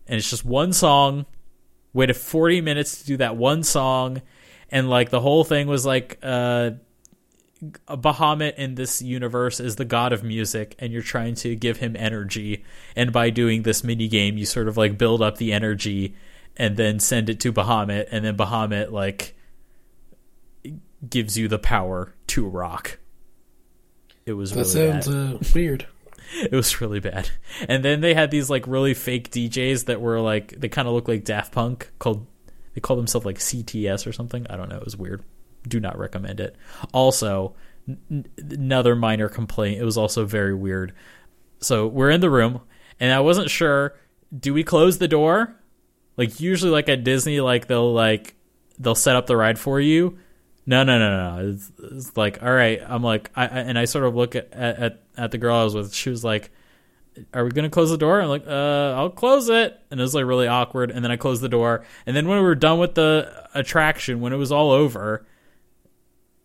it's just one song. Waited forty minutes to do that one song. And like the whole thing was like uh, Bahamut in this universe is the god of music, and you're trying to give him energy. And by doing this mini game, you sort of like build up the energy and then send it to Bahamut, and then Bahamut like gives you the power to rock. It was that really sounds uh, weird. It was really bad. And then they had these like really fake D Js that were like they kind of looked like Daft Punk. Called they called themselves like C T S or something. I don't know. It was weird. do not recommend it. Also, n- another minor complaint. It was also very weird. So we're in the room, and I wasn't sure, do we close the door? Like, usually, like, at Disney, like, they'll, like, they'll set up the ride for you. No, no, no, no. It's, it's like, all right. I'm like, I, I and I sort of look at, at, at the girl I was with. She was like, are we going to close the door? I'm like, uh, I'll close it. And it was, like, really awkward. And then I closed the door. And then when we were done with the attraction, when it was all over,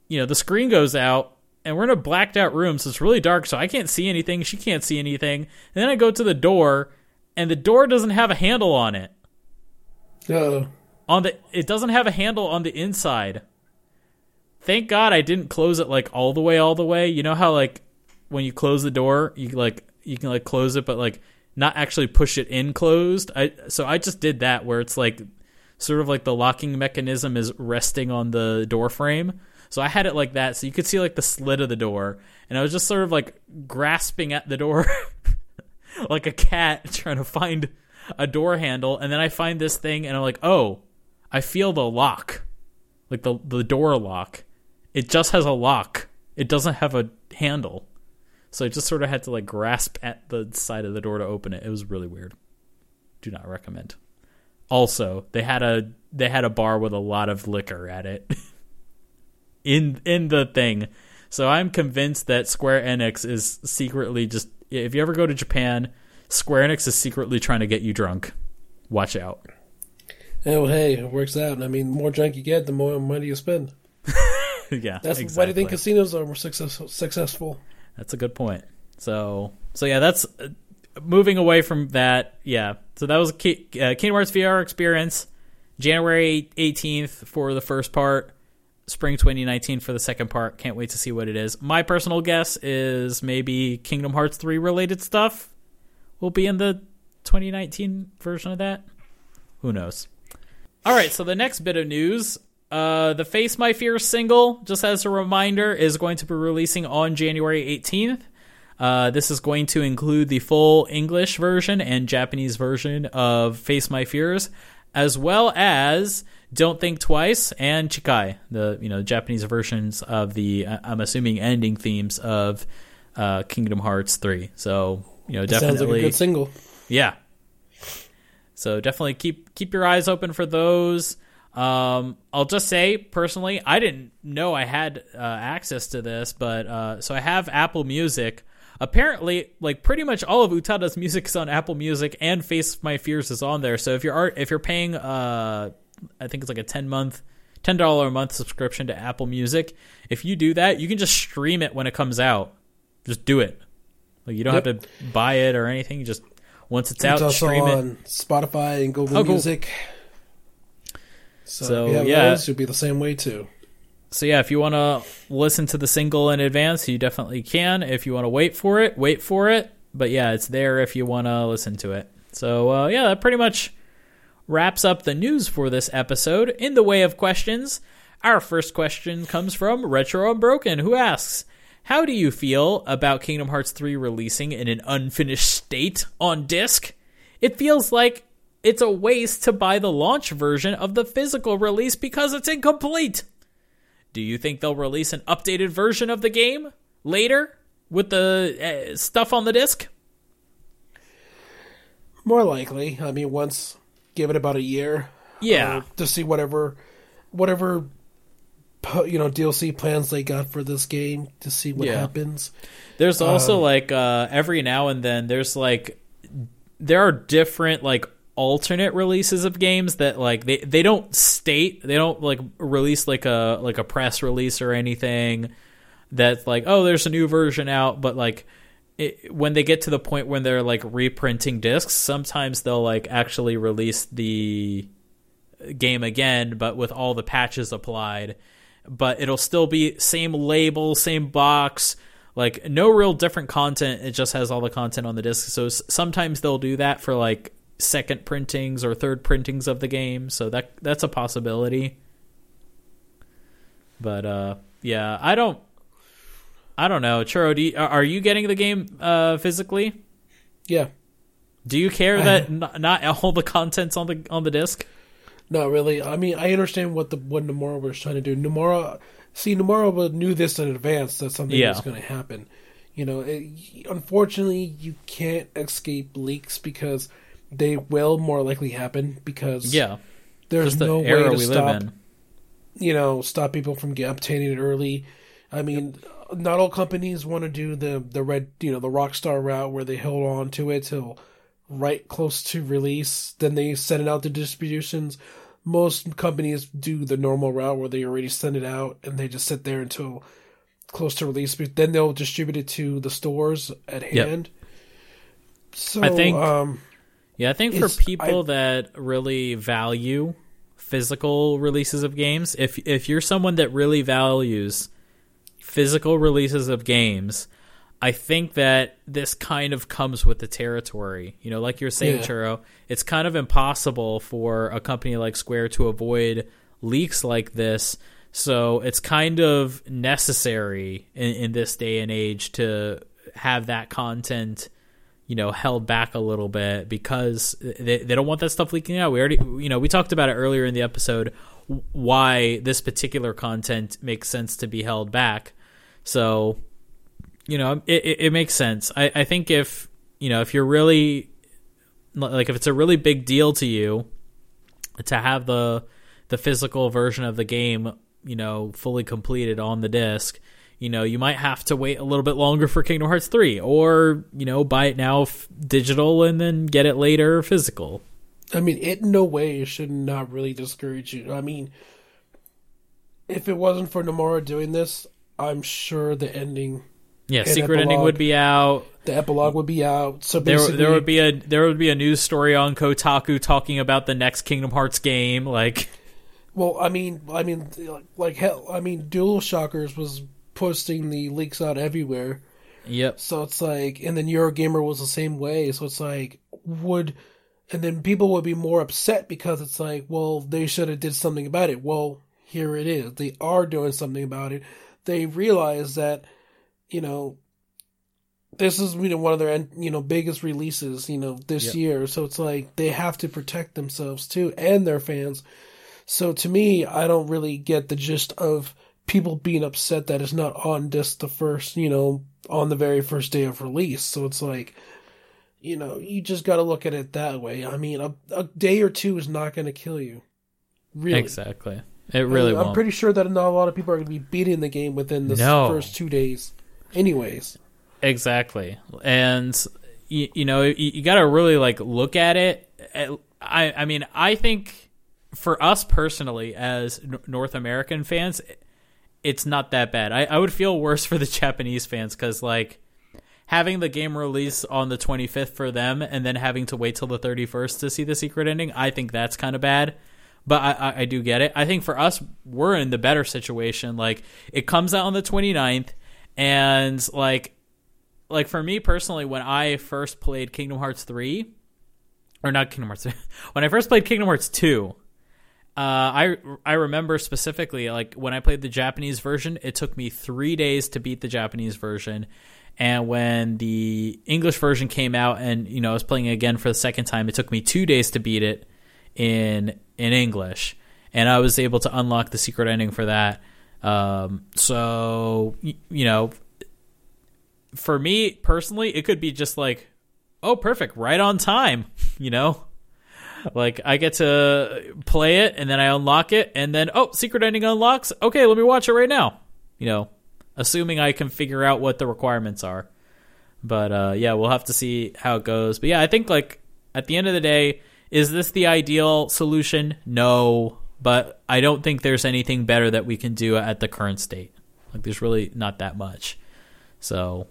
you know, the screen goes out. And we're in a blacked out room, so it's really dark. So I can't see anything. She can't see anything. And then I go to the door, and the door doesn't have a handle on it. Uh-oh. On the it doesn't have a handle on the inside. Thank God I didn't close it like all the way, all the way. You know how like when you close the door, you like you can like close it, but like not actually push it in closed. I so I just did that where it's like sort of like the locking mechanism is resting on the door frame. So I had it like that, so you could see like the slit of the door, and I was just sort of like grasping at the door like a cat trying to find a door handle. And then I find this thing, and I'm like, oh, I feel the lock, like the the door lock. It just has a lock. It doesn't have a handle. So I just sort of had to like grasp at the side of the door to open it. It was really weird. Do not recommend. Also, they had a they had a bar with a lot of liquor at it in in the thing. So I'm convinced that Square Enix is secretly just, if you ever go to Japan, Square Enix is secretly trying to get you drunk. Watch out. Oh, well, hey, it works out. I mean, the more drunk you get, the more money you spend. Yeah, that's exactly. Why do you think casinos are more success- successful? That's a good point. So, so yeah, that's uh, moving away from that. Yeah, so that was a K- uh, Kingdom Hearts V R experience, January eighteenth for the first part, spring twenty nineteen for the second part. Can't wait to see what it is. My personal guess is maybe Kingdom Hearts three related stuff will be in the twenty nineteen version of that. Who knows? All right, so the next bit of news, uh, the Face My Fears single, just as a reminder, is going to be releasing on January eighteenth. Uh, this is going to include the full English version and Japanese version of Face My Fears, as well as Don't Think Twice and Chikai, the you know Japanese versions of the, I'm assuming, ending themes of uh, Kingdom Hearts three. So, you know, definitely sounds like a good single. Yeah. So definitely keep keep your eyes open for those. Um, I'll just say personally, I didn't know I had uh, access to this, but uh, so I have Apple Music. Apparently, like pretty much all of Utada's music is on Apple Music, and Face My Fears is on there. So if you're if you're paying, uh, I think it's like a ten month, ten dollar a month subscription to Apple Music, if you do that, you can just stream it when it comes out. Just do it. Like you don't yep. have to buy it or anything. You just once it's, it's out, also stream on it. Spotify and Google oh, cool. Music. So, so yeah, yeah. Those should be the same way too. So yeah, if you want to listen to the single in advance, you definitely can. If you want to wait for it, wait for it. But yeah, it's there if you want to listen to it. So uh, yeah, that pretty much wraps up the news for this episode. In the way of questions, our first question comes from Retro Unbroken, who asks, how do you feel about Kingdom Hearts three releasing in an unfinished state on disc? It feels like it's a waste to buy the launch version of the physical release because it's incomplete. Do you think they'll release an updated version of the game later with the uh, stuff on the disc? More likely. I mean, once, give it about a year. Yeah. Uh, to see whatever, whatever... you know, D L C plans they got for this game to see what yeah. happens. There's also um, like uh, every now and then there's like there are different like alternate releases of games that like they, they don't state they don't like release like a like a press release or anything that's like, oh, there's a new version out, but like it, when they get to the point when they're like reprinting discs, sometimes they'll like actually release the game again but with all the patches applied. But it'll still be same label, same box, like no real different content. It just has all the content on the disc. So sometimes they'll do that for like second printings or third printings of the game. So that that's a possibility. But uh, yeah, I don't, I don't know. Churro, do you, are you getting the game uh, physically? Yeah. Do you care uh, that n- not all the content's on the on the disc? Not really. I mean, I understand what the what Nomura was trying to do. Nomura, see, Nomura knew this in advance that something yeah. was going to happen. You know, it, unfortunately, you can't escape leaks because they will more likely happen because yeah. there's the no way to stop, you know, stop people from get, obtaining it early. I mean, yep. not all companies want to do the, the red, you know, the Rockstar route where they hold on to it till right close to release, then they send it out to distributions. Most companies do the normal route where they already send it out and they just sit there until close to release. Then they'll distribute it to the stores at hand. Yep. So I think, um, yeah, I think for people I, that really value physical releases of games, if if you're someone that really values physical releases of games, I think that this kind of comes with the territory. You know, like you're saying, yeah. Churro, it's kind of impossible for a company like Square to avoid leaks like this. So it's kind of necessary in, in this day and age to have that content, you know, held back a little bit because they, they don't want that stuff leaking out. We already, you know, we talked about it earlier in the episode, why this particular content makes sense to be held back. So, you know, it, it, it makes sense. I, I think if, you know, if you're really, like, if it's a really big deal to you to have the the physical version of the game, you know, fully completed on the disc, you know, you might have to wait a little bit longer for Kingdom Hearts three or, you know, buy it now f- digital and then get it later physical. I mean, it in no way should not really discourage you. I mean, if it wasn't for Nomura doing this, I'm sure the ending... Yeah, and secret epilogue, ending would be out. The epilogue would be out. So there, there would be a there would be a news story on Kotaku talking about the next Kingdom Hearts game. Like, well, I mean, I mean, like hell, I mean, Dual Shockers was posting the leaks out everywhere. Yep. So it's like, and then Eurogamer was the same way. So it's like, would, and then people would be more upset because it's like, well, they should have did something about it. Well, here it is. They are doing something about it. They realize that. You know, this is, you know, one of their, you know, biggest releases, you know, this yep. year. So it's like they have to protect themselves too and their fans. So to me, I don't really get the gist of people being upset that it's not on disc the first, you know, on the very first day of release. So it's like, you know, you just got to look at it that way. I mean, a, a day or two is not going to kill you. Really. Exactly. It really I mean, won't. I'm pretty sure that not a lot of people are going to be beating the game within the no. first two days. Anyways, exactly, and you, you know you, you got to really like look at it. I, I mean, I think for us personally as North American fans, it's not that bad. I, I would feel worse for the Japanese fans because like having the game release on the twenty-fifth for them and then having to wait till the thirty-first to see the secret ending, I think that's kind of bad. But I, I, I do get it. I think for us, we're in the better situation. Like it comes out on the twenty-ninth. And like, like for me personally, when I first played Kingdom Hearts three, or not Kingdom Hearts, when I first played Kingdom Hearts two, uh, I I remember specifically like when I played the Japanese version, it took me three days to beat the Japanese version, and when the English version came out, and you know I was playing it again for the second time, it took me two days to beat it in in English, and I was able to unlock the secret ending for that. Um, so, you, you know, for me personally, it could be just like, oh, perfect, right on time, you know, like I get to play it and then I unlock it and then, oh, secret ending unlocks. Okay. Let me watch it right now. You know, assuming I can figure out what the requirements are, but, uh, yeah, we'll have to see how it goes. But yeah, I think like at the end of the day, is this the ideal solution? No. But I don't think there's anything better that we can do at the current state. Like there's really not that much. So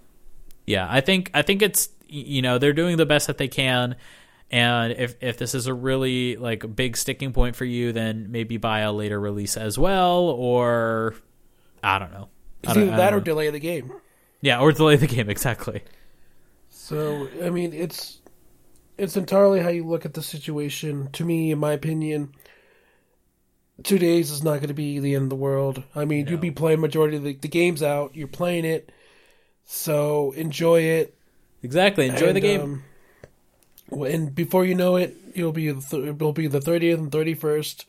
yeah, I think, I think it's, you know, they're doing the best that they can. And if, if this is a really like big sticking point for you, then maybe buy a later release as well. Or I don't know. It's either that or delay the game. Yeah. Or delay the game. Exactly. So, I mean, it's, it's entirely how you look at the situation. To me, in my opinion, two days is not going to be the end of the world. I mean, no. You'll be playing majority of the, the game's out. You're playing it, so enjoy it. Exactly, enjoy and, the game. Um, And before you know it, it'll be th- it'll be the thirtieth and thirty-first,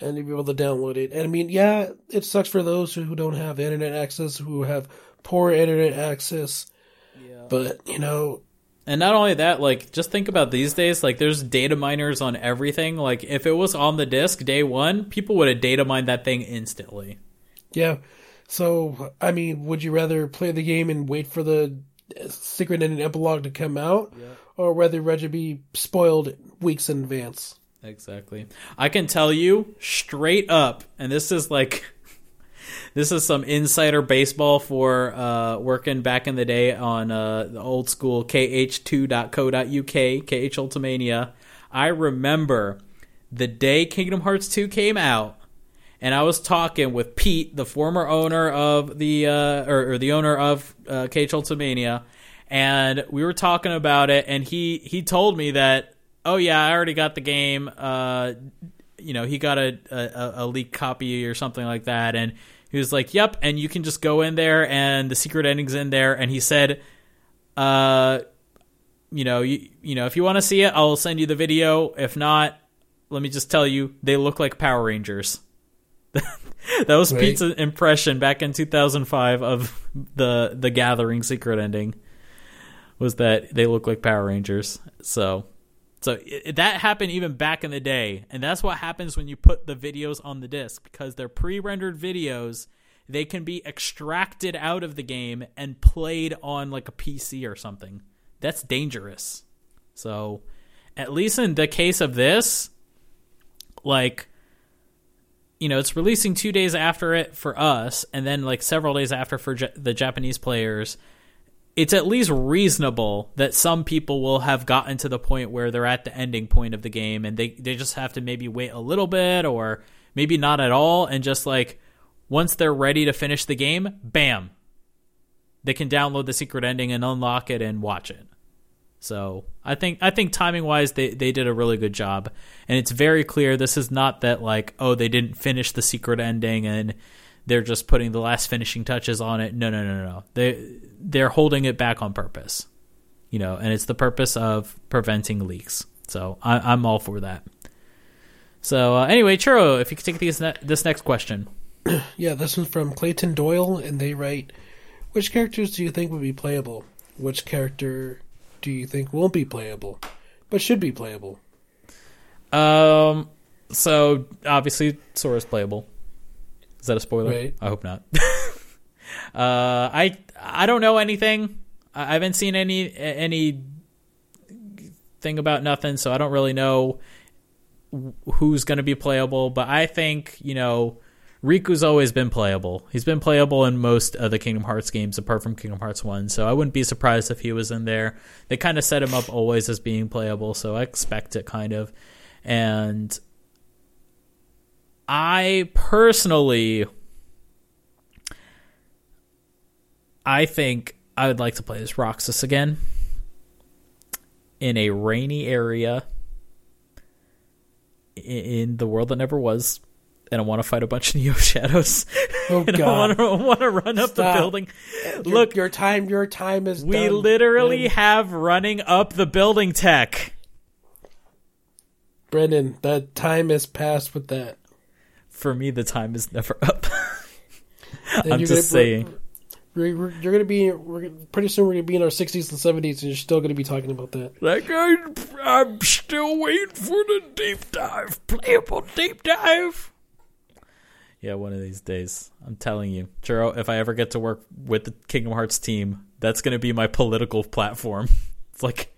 and you'll be able to download it. And I mean, yeah, it sucks for those who don't have internet access, who have poor internet access. Yeah. But you know, and not only that, like, just think about these days. Like, there's data miners on everything. Like, if it was on the disc day one, people would have data mined that thing instantly. Yeah. So, I mean, would you rather play the game and wait for the secret and an epilogue to come out, yeah, or whether Reggie be spoiled weeks in advance? Exactly. I can tell you straight up, and this is like, this is some insider baseball for uh, working back in the day on uh, the old school K H two dot co dot U K, KHUltimania. I remember the day Kingdom Hearts two came out, and I was talking with Pete, the former owner of the uh, or, or the owner of uh, KHUltimania, and we were talking about it. And he, he told me that, oh yeah, I already got the game. Uh, you know, he got a, a a leaked copy or something like that. And he was like, "Yep," and you can just go in there, and the secret ending's in there. And he said, "Uh, you know, you you know, if you want to see it, I'll send you the video. If not, let me just tell you, they look like Power Rangers." That was Pete's impression back in two thousand five of the the Gathering secret ending, was that they look like Power Rangers. So so it, that happened even back in the day, and that's what happens when you put the videos on the disc, because they're pre-rendered videos. They can be extracted out of the game and played on like a P C or something. That's dangerous. So at least in the case of this, like, you know, it's releasing two days after it for us, and then like several days after for J- the Japanese players. It's at least reasonable that some people will have gotten to the point where they're at the ending point of the game, and they, they just have to maybe wait a little bit, or maybe not at all, and just like once they're ready to finish the game, bam, they can download the secret ending and unlock it and watch it. So I think I think timing wise they, they did a really good job, and it's very clear this is not that like, oh, they didn't finish the secret ending and they're just putting the last finishing touches on it. No no no no they they're holding it back on purpose, you know, and it's the purpose of preventing leaks. So I, I'm all for that. So uh, anyway, Churro, if you could take these ne- this next question. Yeah, this one's from Clayton Doyle, and they write, "Which characters do you think would be playable? Which character do you think won't be playable, but should be playable?" Um. So obviously, Sora's playable. Is that a spoiler? Right. I hope not. uh. I I don't know anything. I haven't seen any any thing about nothing, so I don't really know who's going to be playable. But I think, you know, Riku's always been playable. He's been playable in most of the Kingdom Hearts games apart from Kingdom Hearts one, so I wouldn't be surprised if he was in there. They kind of set him up always as being playable, so I expect it kind of. And I personally, I think I would like to play as Roxas again in a rainy area in the world that never was. And I want to fight a bunch of Neo Shadows. Oh, and God. I want to run up Stop. the building. Your, Look, your time, your time is. We done, literally Brandon. have running up the building tech. Brendan, the time has passed with that. For me, the time is never up. I'm just gonna, saying. We're, we're, you're going to be we're, pretty soon. We're going to be in our sixties and seventies, and you're still going to be talking about that. Like I, I'm still waiting for the deep dive, playable deep dive. Yeah, one of these days. I'm telling you. Churro, if I ever get to work with the Kingdom Hearts team, that's going to be my political platform. It's like,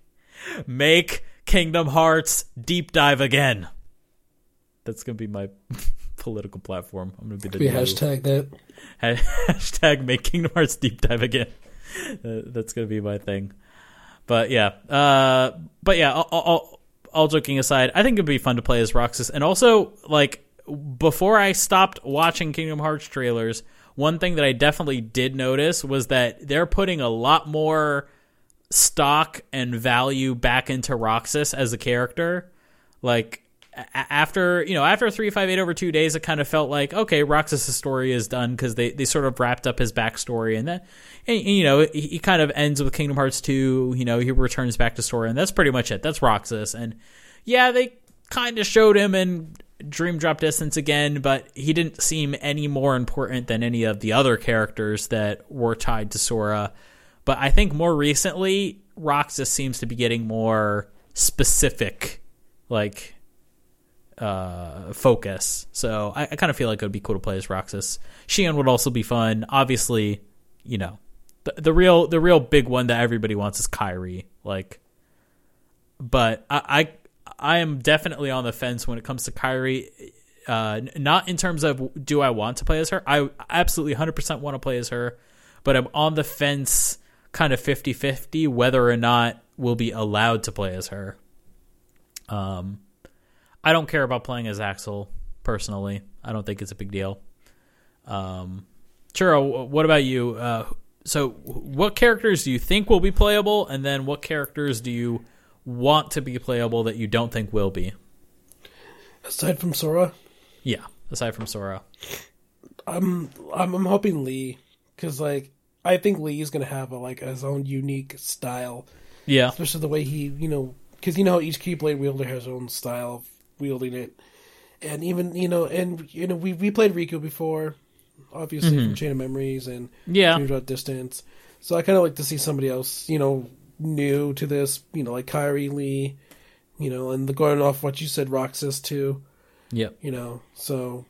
make Kingdom Hearts deep dive again. That's going to be my political platform. I'm going to be the new. Hashtag that. Hashtag make Kingdom Hearts deep dive again. That's going to be my thing. But yeah. Uh, but yeah, all, all, all joking aside, I think it'd be fun to play as Roxas. And also, like, before I stopped watching Kingdom Hearts trailers, one thing that I definitely did notice was that they're putting a lot more stock and value back into Roxas as a character. Like, after, you know, after three fifty-eight over two days, it kind of felt like, okay, Roxas's story is done, because they, they sort of wrapped up his backstory, and that, and, you know, he, he kind of ends with Kingdom Hearts two, you know, he returns back to Sora, and that's pretty much it. That's Roxas. And yeah, they kind of showed him in Dream Drop Distance again, but he didn't seem any more important than any of the other characters that were tied to Sora. But I think more recently, Roxas seems to be getting more specific, like, uh, focus. So I, I kind of feel like it would be cool to play as Roxas. Shion would also be fun. Obviously, you know, the, the real the real big one that everybody wants is Kairi. Like, but I, I I am definitely on the fence when it comes to Kairi. Uh, not in terms of do I want to play as her. I absolutely one hundred percent want to play as her, but I'm on the fence, kind of fifty-fifty, whether or not we'll be allowed to play as her. Um, I don't care about playing as Axel, personally. I don't think it's a big deal. Um, Churro, what about you? Uh, so what characters do you think will be playable, and then what characters do you want to be playable that you don't think will be? Aside from Sora? Yeah, aside from Sora. I'm, I'm, I'm hoping Lee, because, like, I think Lee is going to have a, like, his own unique style. Yeah. Especially the way he, you know, because you know each Keyblade wielder has their own style of wielding it. And even, you know, and, you know, we we played Riku before, obviously, mm-hmm. from Chain of Memories and yeah. Dream Drop Distance. So I kind of like to see somebody else, you know, new to this, you know, like Kairi, Lee, you know, and the, going off what you said, Roxas, too. Yeah. You know, so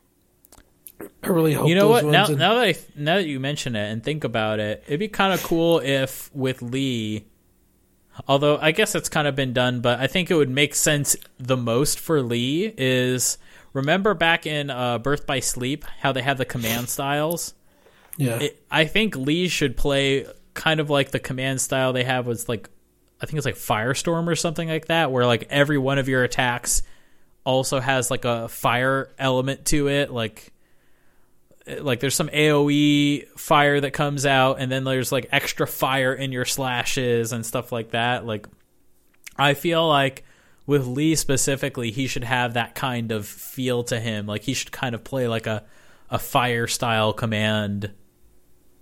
I really hope. You know what? Now, and... now that I, now that you mention it and think about it, it'd be kind of cool if with Lee, although I guess it's kind of been done, but I think it would make sense the most for Lee is, remember back in uh, Birth by Sleep how they have the command styles. Yeah, it, I think Lee should play kind of like the command style they have was like, I think it's like Firestorm or something like that, where like every one of your attacks also has like a fire element to it, like. Like there's some A O E fire that comes out, and then there's like extra fire in your slashes and stuff like that. Like, I feel like with Lee specifically, he should have that kind of feel to him. Like he should kind of play like a, a fire style command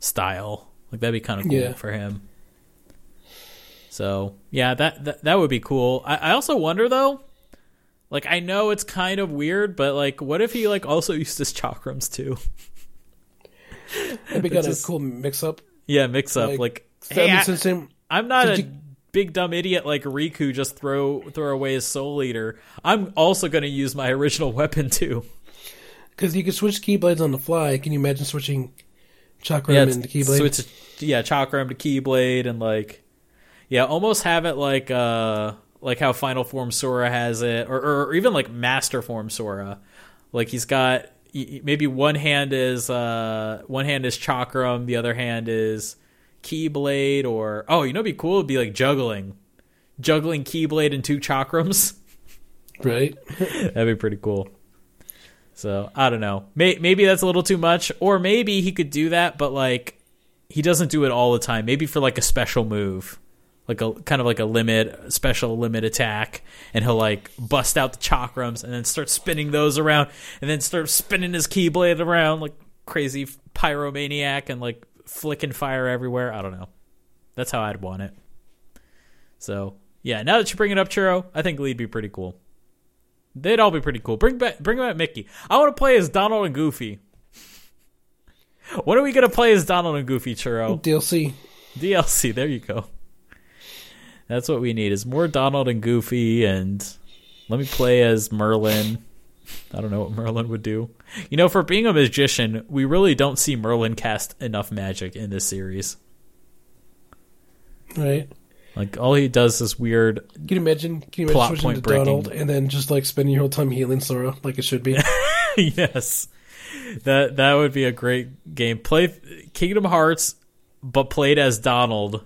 style. Like that'd be kind of cool yeah. for him. So yeah, that, that, that would be cool. I, I also wonder though, like I know it's kind of weird, but like what if he like also used his chakrams too? That'd be kind of a cool mix-up. Yeah, mix-up. Like, like hey, I, him, I'm not a you, big dumb idiot like Riku. Just throw throw away his Soul Eater. I'm also going to use my original weapon too. Because you can switch Keyblades on the fly. Can you imagine switching Chakram yeah, into Keyblade? Switch, yeah, Chakram to Keyblade, and like, yeah, almost have it like uh like how Final Form Sora has it, or or even like Master Form Sora. Like he's got. Maybe one hand is uh, one hand is Chakram, the other hand is Keyblade, or oh, you know, it'd be cool. It'd be like juggling, juggling Keyblade and two Chakrams, right? That'd be pretty cool. So I don't know. May- maybe that's a little too much, or maybe he could do that, but like he doesn't do it all the time. Maybe for like a special move, like a kind of like a limit special limit attack, and he'll like bust out the chakrams and then start spinning those around, and then start spinning his Keyblade around like crazy pyromaniac, and like flicking fire everywhere. I don't know. That's how I'd want it. So yeah, now that you bring it up, Churro, I think Lee'd be pretty cool. They'd all be pretty cool. Bring back, bring back Mickey. I want to play as Donald and Goofy. What are we gonna play as Donald and Goofy, Churro? D L C. D L C. There you go. That's what we need, is more Donald and Goofy, and let me play as Merlin. I don't know what Merlin would do. You know, for being a magician, we really don't see Merlin cast enough magic in this series. Right. Like, all he does is weird. Can you imagine, can you imagine switching point to breaking. Donald and then just, like, spending your whole time healing Sora like it should be? Yes. That, that would be a great game. Play Kingdom Hearts, but played as Donald.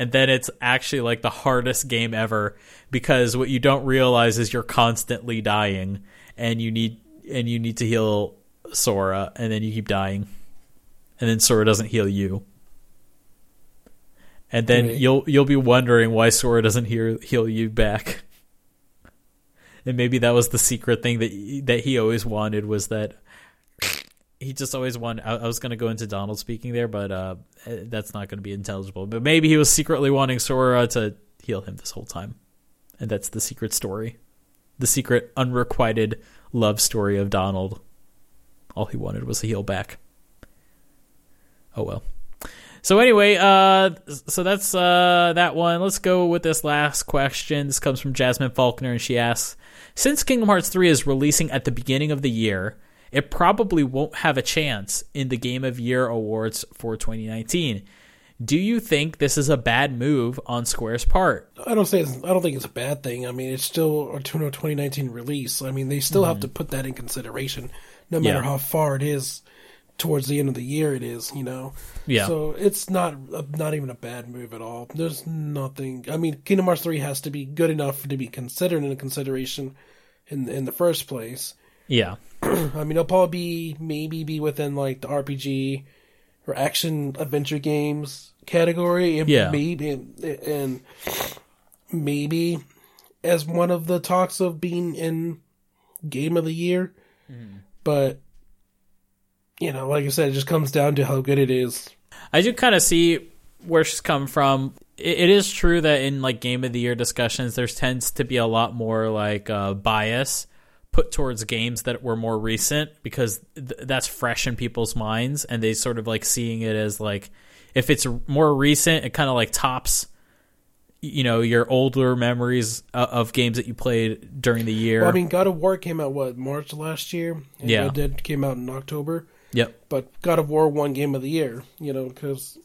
And then it's actually like the hardest game ever, because what you don't realize is you're constantly dying, and you need and you need to heal Sora, and then you keep dying, and then Sora doesn't heal you, and then right. you'll you'll be wondering why Sora doesn't heal heal you back. And maybe that was the secret thing that that he always wanted, was that he just always wanted. I, I was going to go into Donald speaking there, but uh, that's not going to be intelligible. But maybe he was secretly wanting Sora to heal him this whole time. And that's the secret story. The secret unrequited love story of Donald. All he wanted was a heal back. Oh, well. So anyway, uh, so that's uh, that one. Let's go with this last question. This comes from Jasmine Faulkner, and she asks, since Kingdom Hearts three is releasing at the beginning of the year, it probably won't have a chance in the Game of Year Awards for twenty nineteen. Do you think this is a bad move on Square's part? I don't say. It's, I don't think it's a bad thing. I mean, it's still a twenty nineteen release. I mean, they still mm-hmm. have to put that in consideration, no matter yeah. how far it is towards the end of the year. It is, you know. Yeah. So it's not not even a bad move at all. There's nothing. I mean, Kingdom Hearts three has to be good enough to be considered in consideration in in the first place. Yeah. I mean, it'll probably be, maybe be within like the R P G or action adventure games category, and yeah. maybe and, and maybe as one of the talks of being in Game of the Year. Mm. But you know, like I said, it just comes down to how good it is. I do kind of see where she's come from. It, it is true that in like Game of the Year discussions, there tends to be a lot more like uh, bias put towards games that were more recent, because th- that's fresh in people's minds, and they sort of like seeing it as like, if it's more recent, it kind of like tops, you know, your older memories of, of games that you played during the year. Well, I mean, God of War came out what, March last year, and yeah, Red Dead came out in October. Yep. But God of War won Game of the Year, you know, because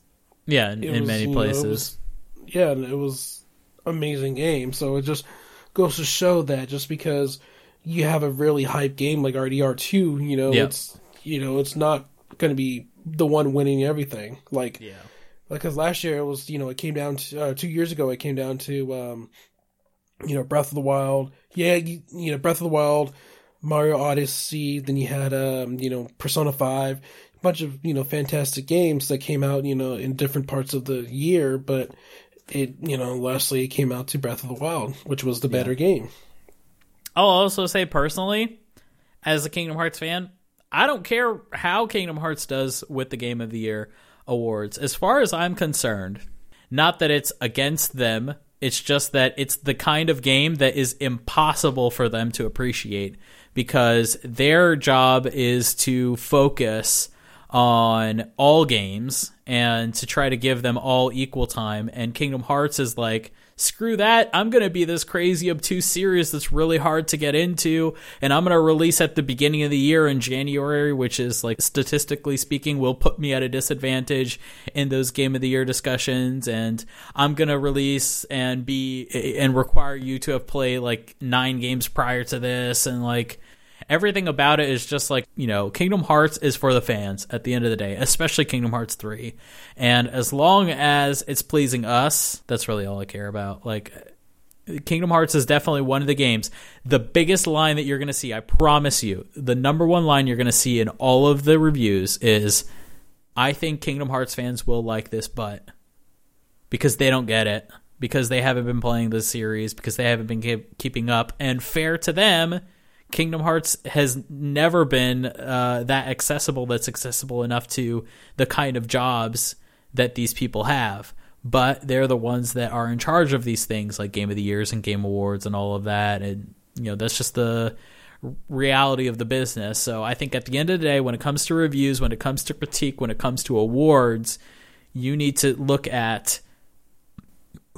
yeah, in, in was, many places, know, it was, yeah, and it was amazing game. So it just goes to show that just because you have a really hype game like R D R two, you know, yeah. it's, you know, it's not going to be the one winning everything. Like, yeah. like, cause last year it was, you know, it came down to, uh, two years ago, it came down to, um, you know, Breath of the Wild. Yeah. You, you know, Breath of the Wild, Mario Odyssey. Then you had, um, you know, Persona five, a bunch of, you know, fantastic games that came out, you know, in different parts of the year, but it, you know, lastly it came out to Breath of the Wild, which was the yeah. better game. I'll also say personally, as a Kingdom Hearts fan, I don't care how Kingdom Hearts does with the Game of the Year awards. As far as I'm concerned, not that it's against them, it's just that it's the kind of game that is impossible for them to appreciate, because their job is to focus on all games and to try to give them all equal time. And Kingdom Hearts is like, screw that, I'm going to be this crazy obtuse series that's really hard to get into, and I'm going to release at the beginning of the year in January, which is, like, statistically speaking, will put me at a disadvantage in those Game of the Year discussions, and I'm going to release and be and require you to have played, like, nine games prior to this, and, like, everything about it is just like, you know, Kingdom Hearts is for the fans at the end of the day, especially Kingdom Hearts three. And as long as it's pleasing us, that's really all I care about. Like, Kingdom Hearts is definitely one of the games. The biggest line that you're going to see, I promise you, the number one line you're going to see in all of the reviews is, I think Kingdom Hearts fans will like this, but because they don't get it, because they haven't been playing this series, because they haven't been keep- keeping up. And fair to them, Kingdom Hearts has never been uh, that accessible, that's accessible enough to the kind of jobs that these people have. But they're the ones that are in charge of these things like Game of the Years and Game Awards and all of that. And, you know, that's just the reality of the business. So I think at the end of the day, when it comes to reviews, when it comes to critique, when it comes to awards, you need to look at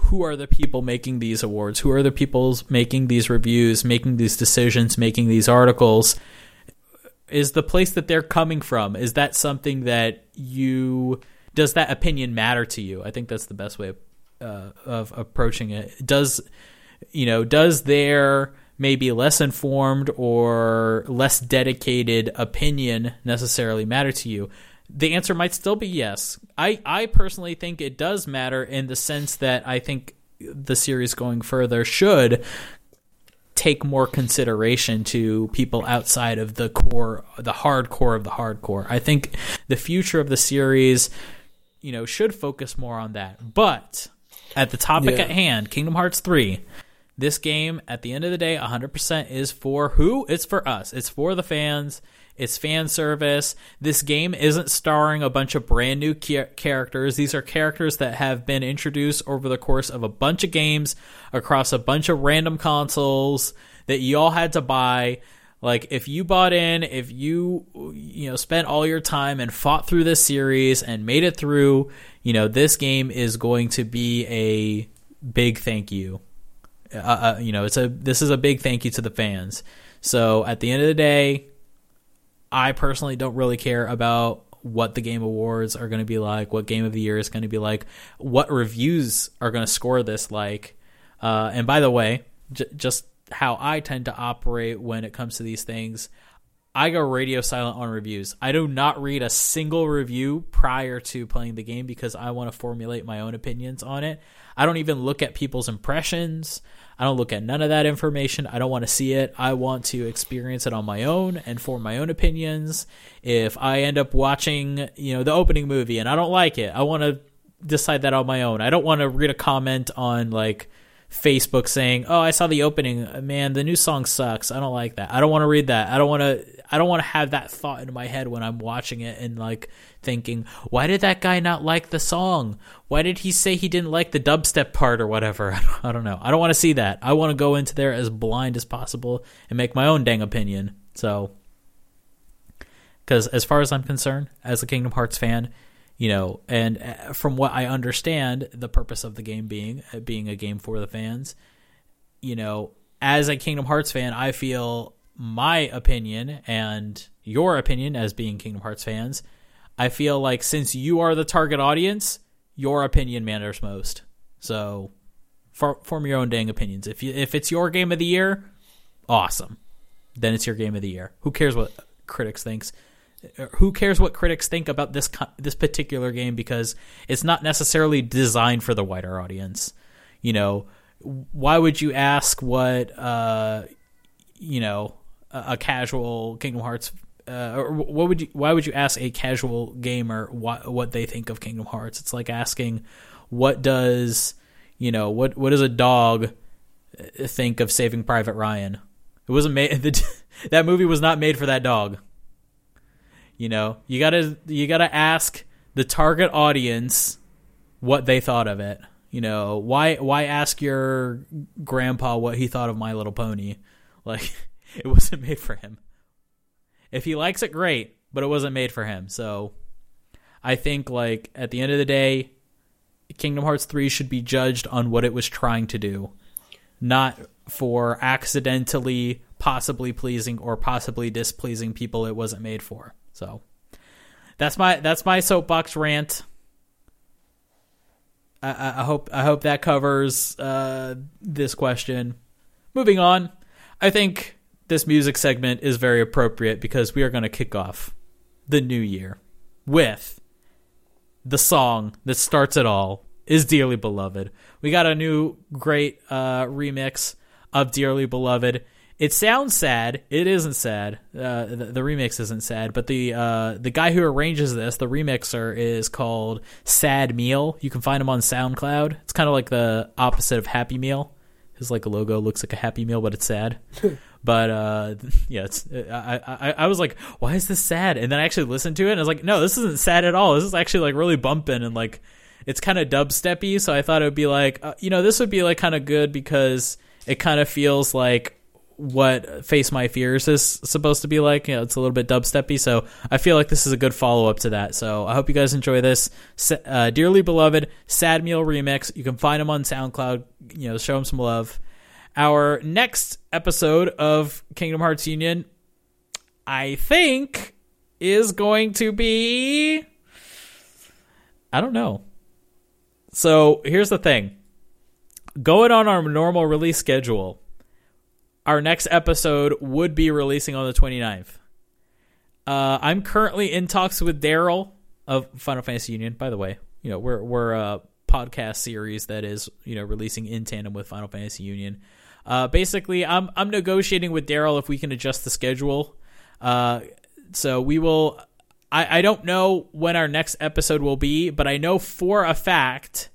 who are the people making these awards? Who are the people making these reviews, making these decisions, making these articles? Is the place that they're coming from, is that something that you, does that opinion matter to you? I think that's the best way of, uh, of approaching it. Does, you know, does their maybe less informed or less dedicated opinion necessarily matter to you? The answer might still be yes. I, I personally think it does matter, in the sense that I think the series going further should take more consideration to people outside of the core, the hardcore of the hardcore. I think the future of the series, you know, should focus more on that. But at the topic yeah. at hand, Kingdom Hearts three, This game, at the end of the day, one hundred percent is for who? It's for us. It's for the fans. It's fan service. This game isn't starring a bunch of brand new char- characters. These are characters that have been introduced over the course of a bunch of games across a bunch of random consoles that y'all had to buy. Like, if you bought in, if you, you know, spent all your time and fought through this series and made it through, you know, this game is going to be a big thank you. Uh, uh, you know, it's a this is a big thank you to the fans. So at the end of the day, I personally don't really care about what the game awards are going to be like, what game of the year is going to be like, what reviews are going to score this like. Uh, and by the way, j- just how I tend to operate when it comes to these things, I go radio silent on reviews. I do not read a single review prior to playing the game because I want to formulate my own opinions on it. I don't even look at people's impressions. I don't look at none of that information. I don't want to see it. I want to experience it on my own and form my own opinions. If I end up watching, you know, the opening movie and I don't like it, I want to decide that on my own. I don't want to read a comment on like Facebook saying, "Oh, I saw the opening. Man, the new song sucks. I don't like that." I don't want to read that. I don't want to I don't want to have that thought in my head when I'm watching it and like thinking, "Why did that guy not like the song? Why did he say he didn't like the dubstep part or whatever?" I don't know. I don't want to see that. I want to go into there as blind as possible and make my own dang opinion. So, cuz as far as I'm concerned, as a Kingdom Hearts fan, you know, and from what I understand, the purpose of the game being being a game for the fans, you know, as a Kingdom Hearts fan, I feel my opinion and your opinion as being Kingdom Hearts fans, I feel like since you are the target audience, your opinion matters most. So for, form your own dang opinions. If you, if it's your game of the year, awesome. Then it's your game of the year. Who cares what critics thinks? Who cares what critics think about this this particular game, because it's not necessarily designed for the wider audience. You know, why would you ask what uh, you know a casual Kingdom Hearts uh, or what would you why would you ask a casual gamer what, what they think of Kingdom Hearts? It's like asking what does you know what what does a dog think of Saving Private Ryan? It wasn't made the, that movie was not made for that dog. You know, you gotta you gotta ask the target audience what they thought of it. You know, why why ask your grandpa what he thought of My Little Pony? Like, it wasn't made for him. If he likes it, great, but it wasn't made for him. So, I think like at the end of the day, Kingdom Hearts three should be judged on what it was trying to do, not for accidentally possibly pleasing or possibly displeasing people it wasn't made for. So that's my that's my soapbox rant. I, I, I hope I hope that covers uh, this question. Moving on, I think this music segment is very appropriate because we are going to kick off the new year with the song that starts it all is "Dearly Beloved." We got a new great uh, remix of "Dearly Beloved." It sounds sad. It isn't sad. Uh, the, the remix isn't sad, but the uh, the guy who arranges this, the remixer, is called Sad Meal. You can find him on SoundCloud. It's kind of like the opposite of Happy Meal. His like logo looks like a Happy Meal, but it's sad. But uh, yeah, it's, I, I I was like, why is this sad? And then I actually listened to it, and I was like, no, this isn't sad at all. This is actually like really bumping, and like it's kind of dubsteppy. So I thought it would be like, uh, you know, this would be like kind of good because it kind of feels like what Face My Fears is supposed to be like. You know, it's a little bit dubsteppy, so I feel like this is a good follow-up to that. So I hope you guys enjoy this uh, Dearly Beloved Sad Meal remix. You can find them on SoundCloud. You know, show them some love. Our next episode of Kingdom Hearts Union, I think, is going to be, I don't know. So here's the thing. Going on our normal release schedule, our next episode would be releasing on the twenty-ninth. Uh, I'm currently in talks with Daryl of Final Fantasy Union. By the way, you know, we're we're a podcast series that is, you know, releasing in tandem with Final Fantasy Union. Uh, basically, I'm I'm negotiating with Daryl if we can adjust the schedule. Uh, so we will. I, I don't know when our next episode will be, but I know for a fact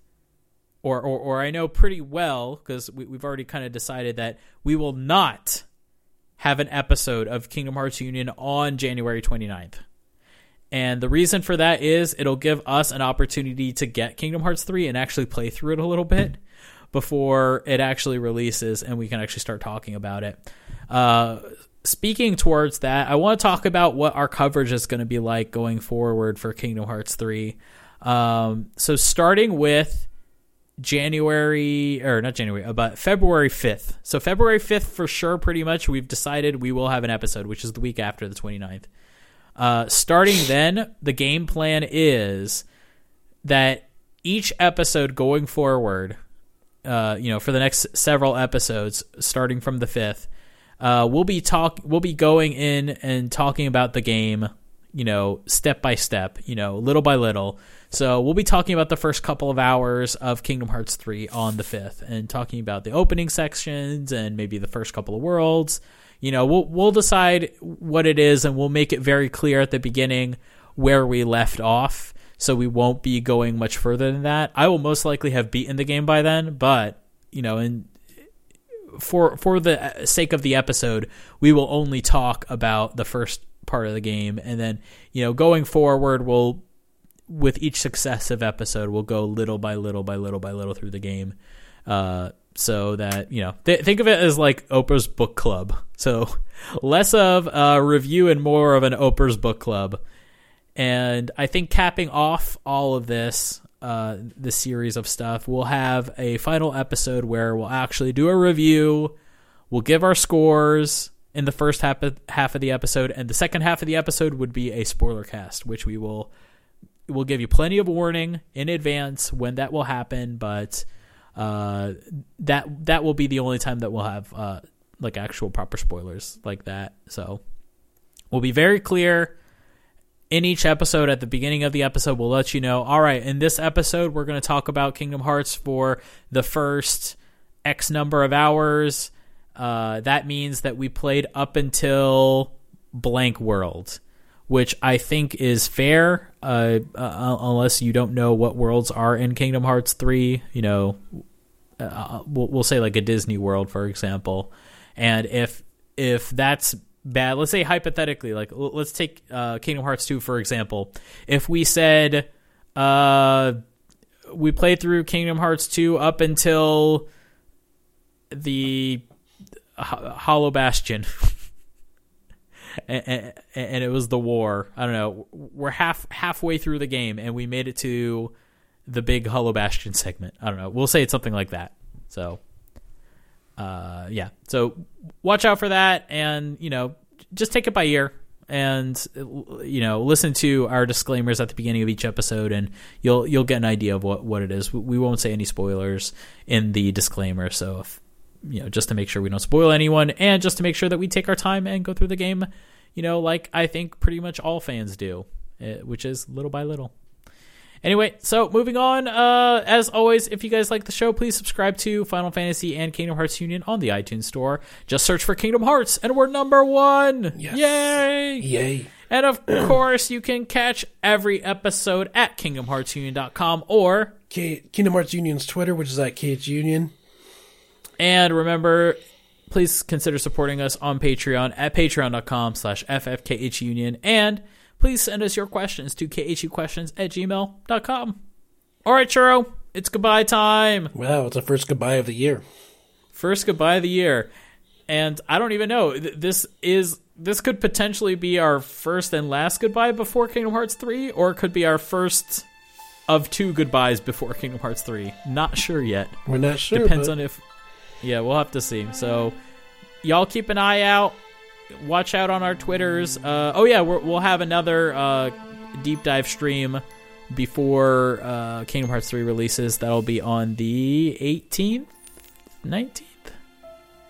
or or, or I know pretty well, because we, we've already kind of decided that we will not have an episode of Kingdom Hearts Union on January twenty-ninth. And the reason for that is it'll give us an opportunity to get Kingdom Hearts three and actually play through it a little bit before it actually releases, and we can actually start talking about it. Uh, speaking towards that, I want to talk about what our coverage is going to be like going forward for Kingdom Hearts three. Um, so starting with January, or not January, about February fifth. So February fifth for sure, pretty much, we've decided we will have an episode, which is the week after the twenty-ninth. Uh, starting then, the game plan is that each episode going forward, uh, you know, for the next several episodes, starting from the fifth, uh, we'll be talk, we'll be going in and talking about the game, you know, step by step, you know, little by little. So we'll be talking about the first couple of hours of Kingdom Hearts three on the fifth, and talking about the opening sections and maybe the first couple of worlds. You know, we'll we'll decide what it is, and we'll make it very clear at the beginning where we left off, so we won't be going much further than that. I will most likely have beaten the game by then, but, you know, and for for the sake of the episode, we will only talk about the first part of the game, and then, you know, going forward, we'll, with each successive episode, we'll go little by little by little by little through the game. Uh so that, you know, th- think of it as like Oprah's Book Club. So less of a review and more of an Oprah's Book Club. And I think capping off all of this, uh, this series of stuff, we'll have a final episode where we'll actually do a review. We'll give our scores in the first half of, half of the episode, and the second half of the episode would be a spoiler cast, which we will will give you plenty of warning in advance when that will happen, but... Uh, that that will be the only time that we'll have uh like actual proper spoilers like that. So we'll be very clear in each episode. At the beginning of the episode, we'll let you know, all right, in this episode we're going to talk about Kingdom Hearts for the first X number of hours. Uh, that means that we played up until blank world, which I think is fair. Uh, uh, unless you don't know what worlds are in Kingdom Hearts three, you know, uh, we'll, we'll say like a Disney World, for example. And if if that's bad, let's say hypothetically, like l- let's take uh, Kingdom Hearts two, for example. If we said uh, we played through Kingdom Hearts two up until the Ho- Hollow Bastion, And, and, and it was the war. I don't know. We're half halfway through the game, and we made it to the big Hollow Bastion segment. I don't know. We'll say it's something like that. So, uh, yeah. So watch out for that, and, you know, just take it by ear, and, you know, listen to our disclaimers at the beginning of each episode, and you'll you'll get an idea of what what it is. We won't say any spoilers in the disclaimer, so if, you know, just to make sure we don't spoil anyone, and just to make sure that we take our time and go through the game, you know, like I think pretty much all fans do, which is little by little. Anyway, so moving on, uh, as always, if you guys like the show, please subscribe to Final Fantasy and Kingdom Hearts Union on the iTunes Store. Just search for Kingdom Hearts, and we're number one. Yes. Yay! Yay! And of course, you can catch every episode at Kingdom Hearts Union dot com or K- Kingdom Hearts Union's Twitter, which is at K H Union. And remember, please consider supporting us on Patreon at patreon dot com slash F F K H Union. And please send us your questions to K H U questions at gmail dot com. All right, Churro, it's goodbye time. Wow, it's the first goodbye of the year. First goodbye of the year. And I don't even know. This is this could potentially be our first and last goodbye before Kingdom Hearts three, or it could be our first of two goodbyes before Kingdom Hearts three. Not sure yet. We're not sure. Depends but- on if... Yeah, we'll have to see. So, y'all keep an eye out. Watch out on our Twitters. Uh, oh, yeah, we're, we'll have another uh, deep dive stream before uh, Kingdom Hearts three releases. That'll be on the eighteenth, nineteenth?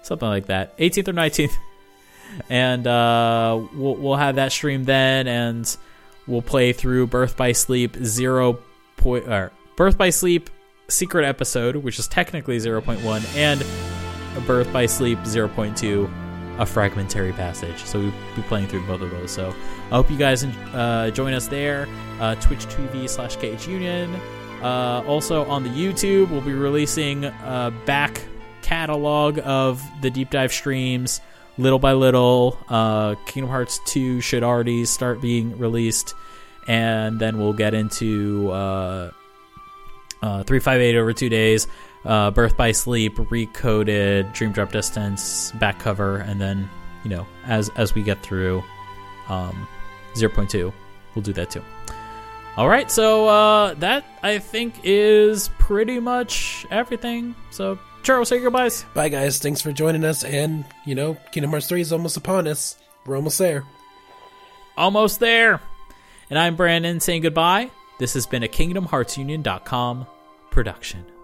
Something like that. eighteenth or nineteenth. And uh, we'll, we'll have that stream then, and we'll play through Birth by Sleep zero point, or Birth by Sleep Secret episode, which is technically zero point one, and A Birth by Sleep zero point two, A Fragmentary Passage. So we'll be playing through both of those. So I hope you guys uh, join us there. Uh, Twitch T V slash K H Union. Uh, also on the YouTube, we'll be releasing a back catalog of the deep dive streams little by little. Uh, Kingdom Hearts two should already start being released, and then we'll get into uh, uh, three five eight over two days, uh, Birth by Sleep, Recoded, Dream Drop Distance, back cover, and then, you know, as as we get through um, zero point two, we'll do that too. All right, so uh, that, I think, is pretty much everything. So, Churro, say goodbyes. Bye, guys. Thanks for joining us. And, you know, Kingdom Hearts three is almost upon us. We're almost there. Almost there. And I'm Brandon saying goodbye. This has been a Kingdom Hearts Union dot com production.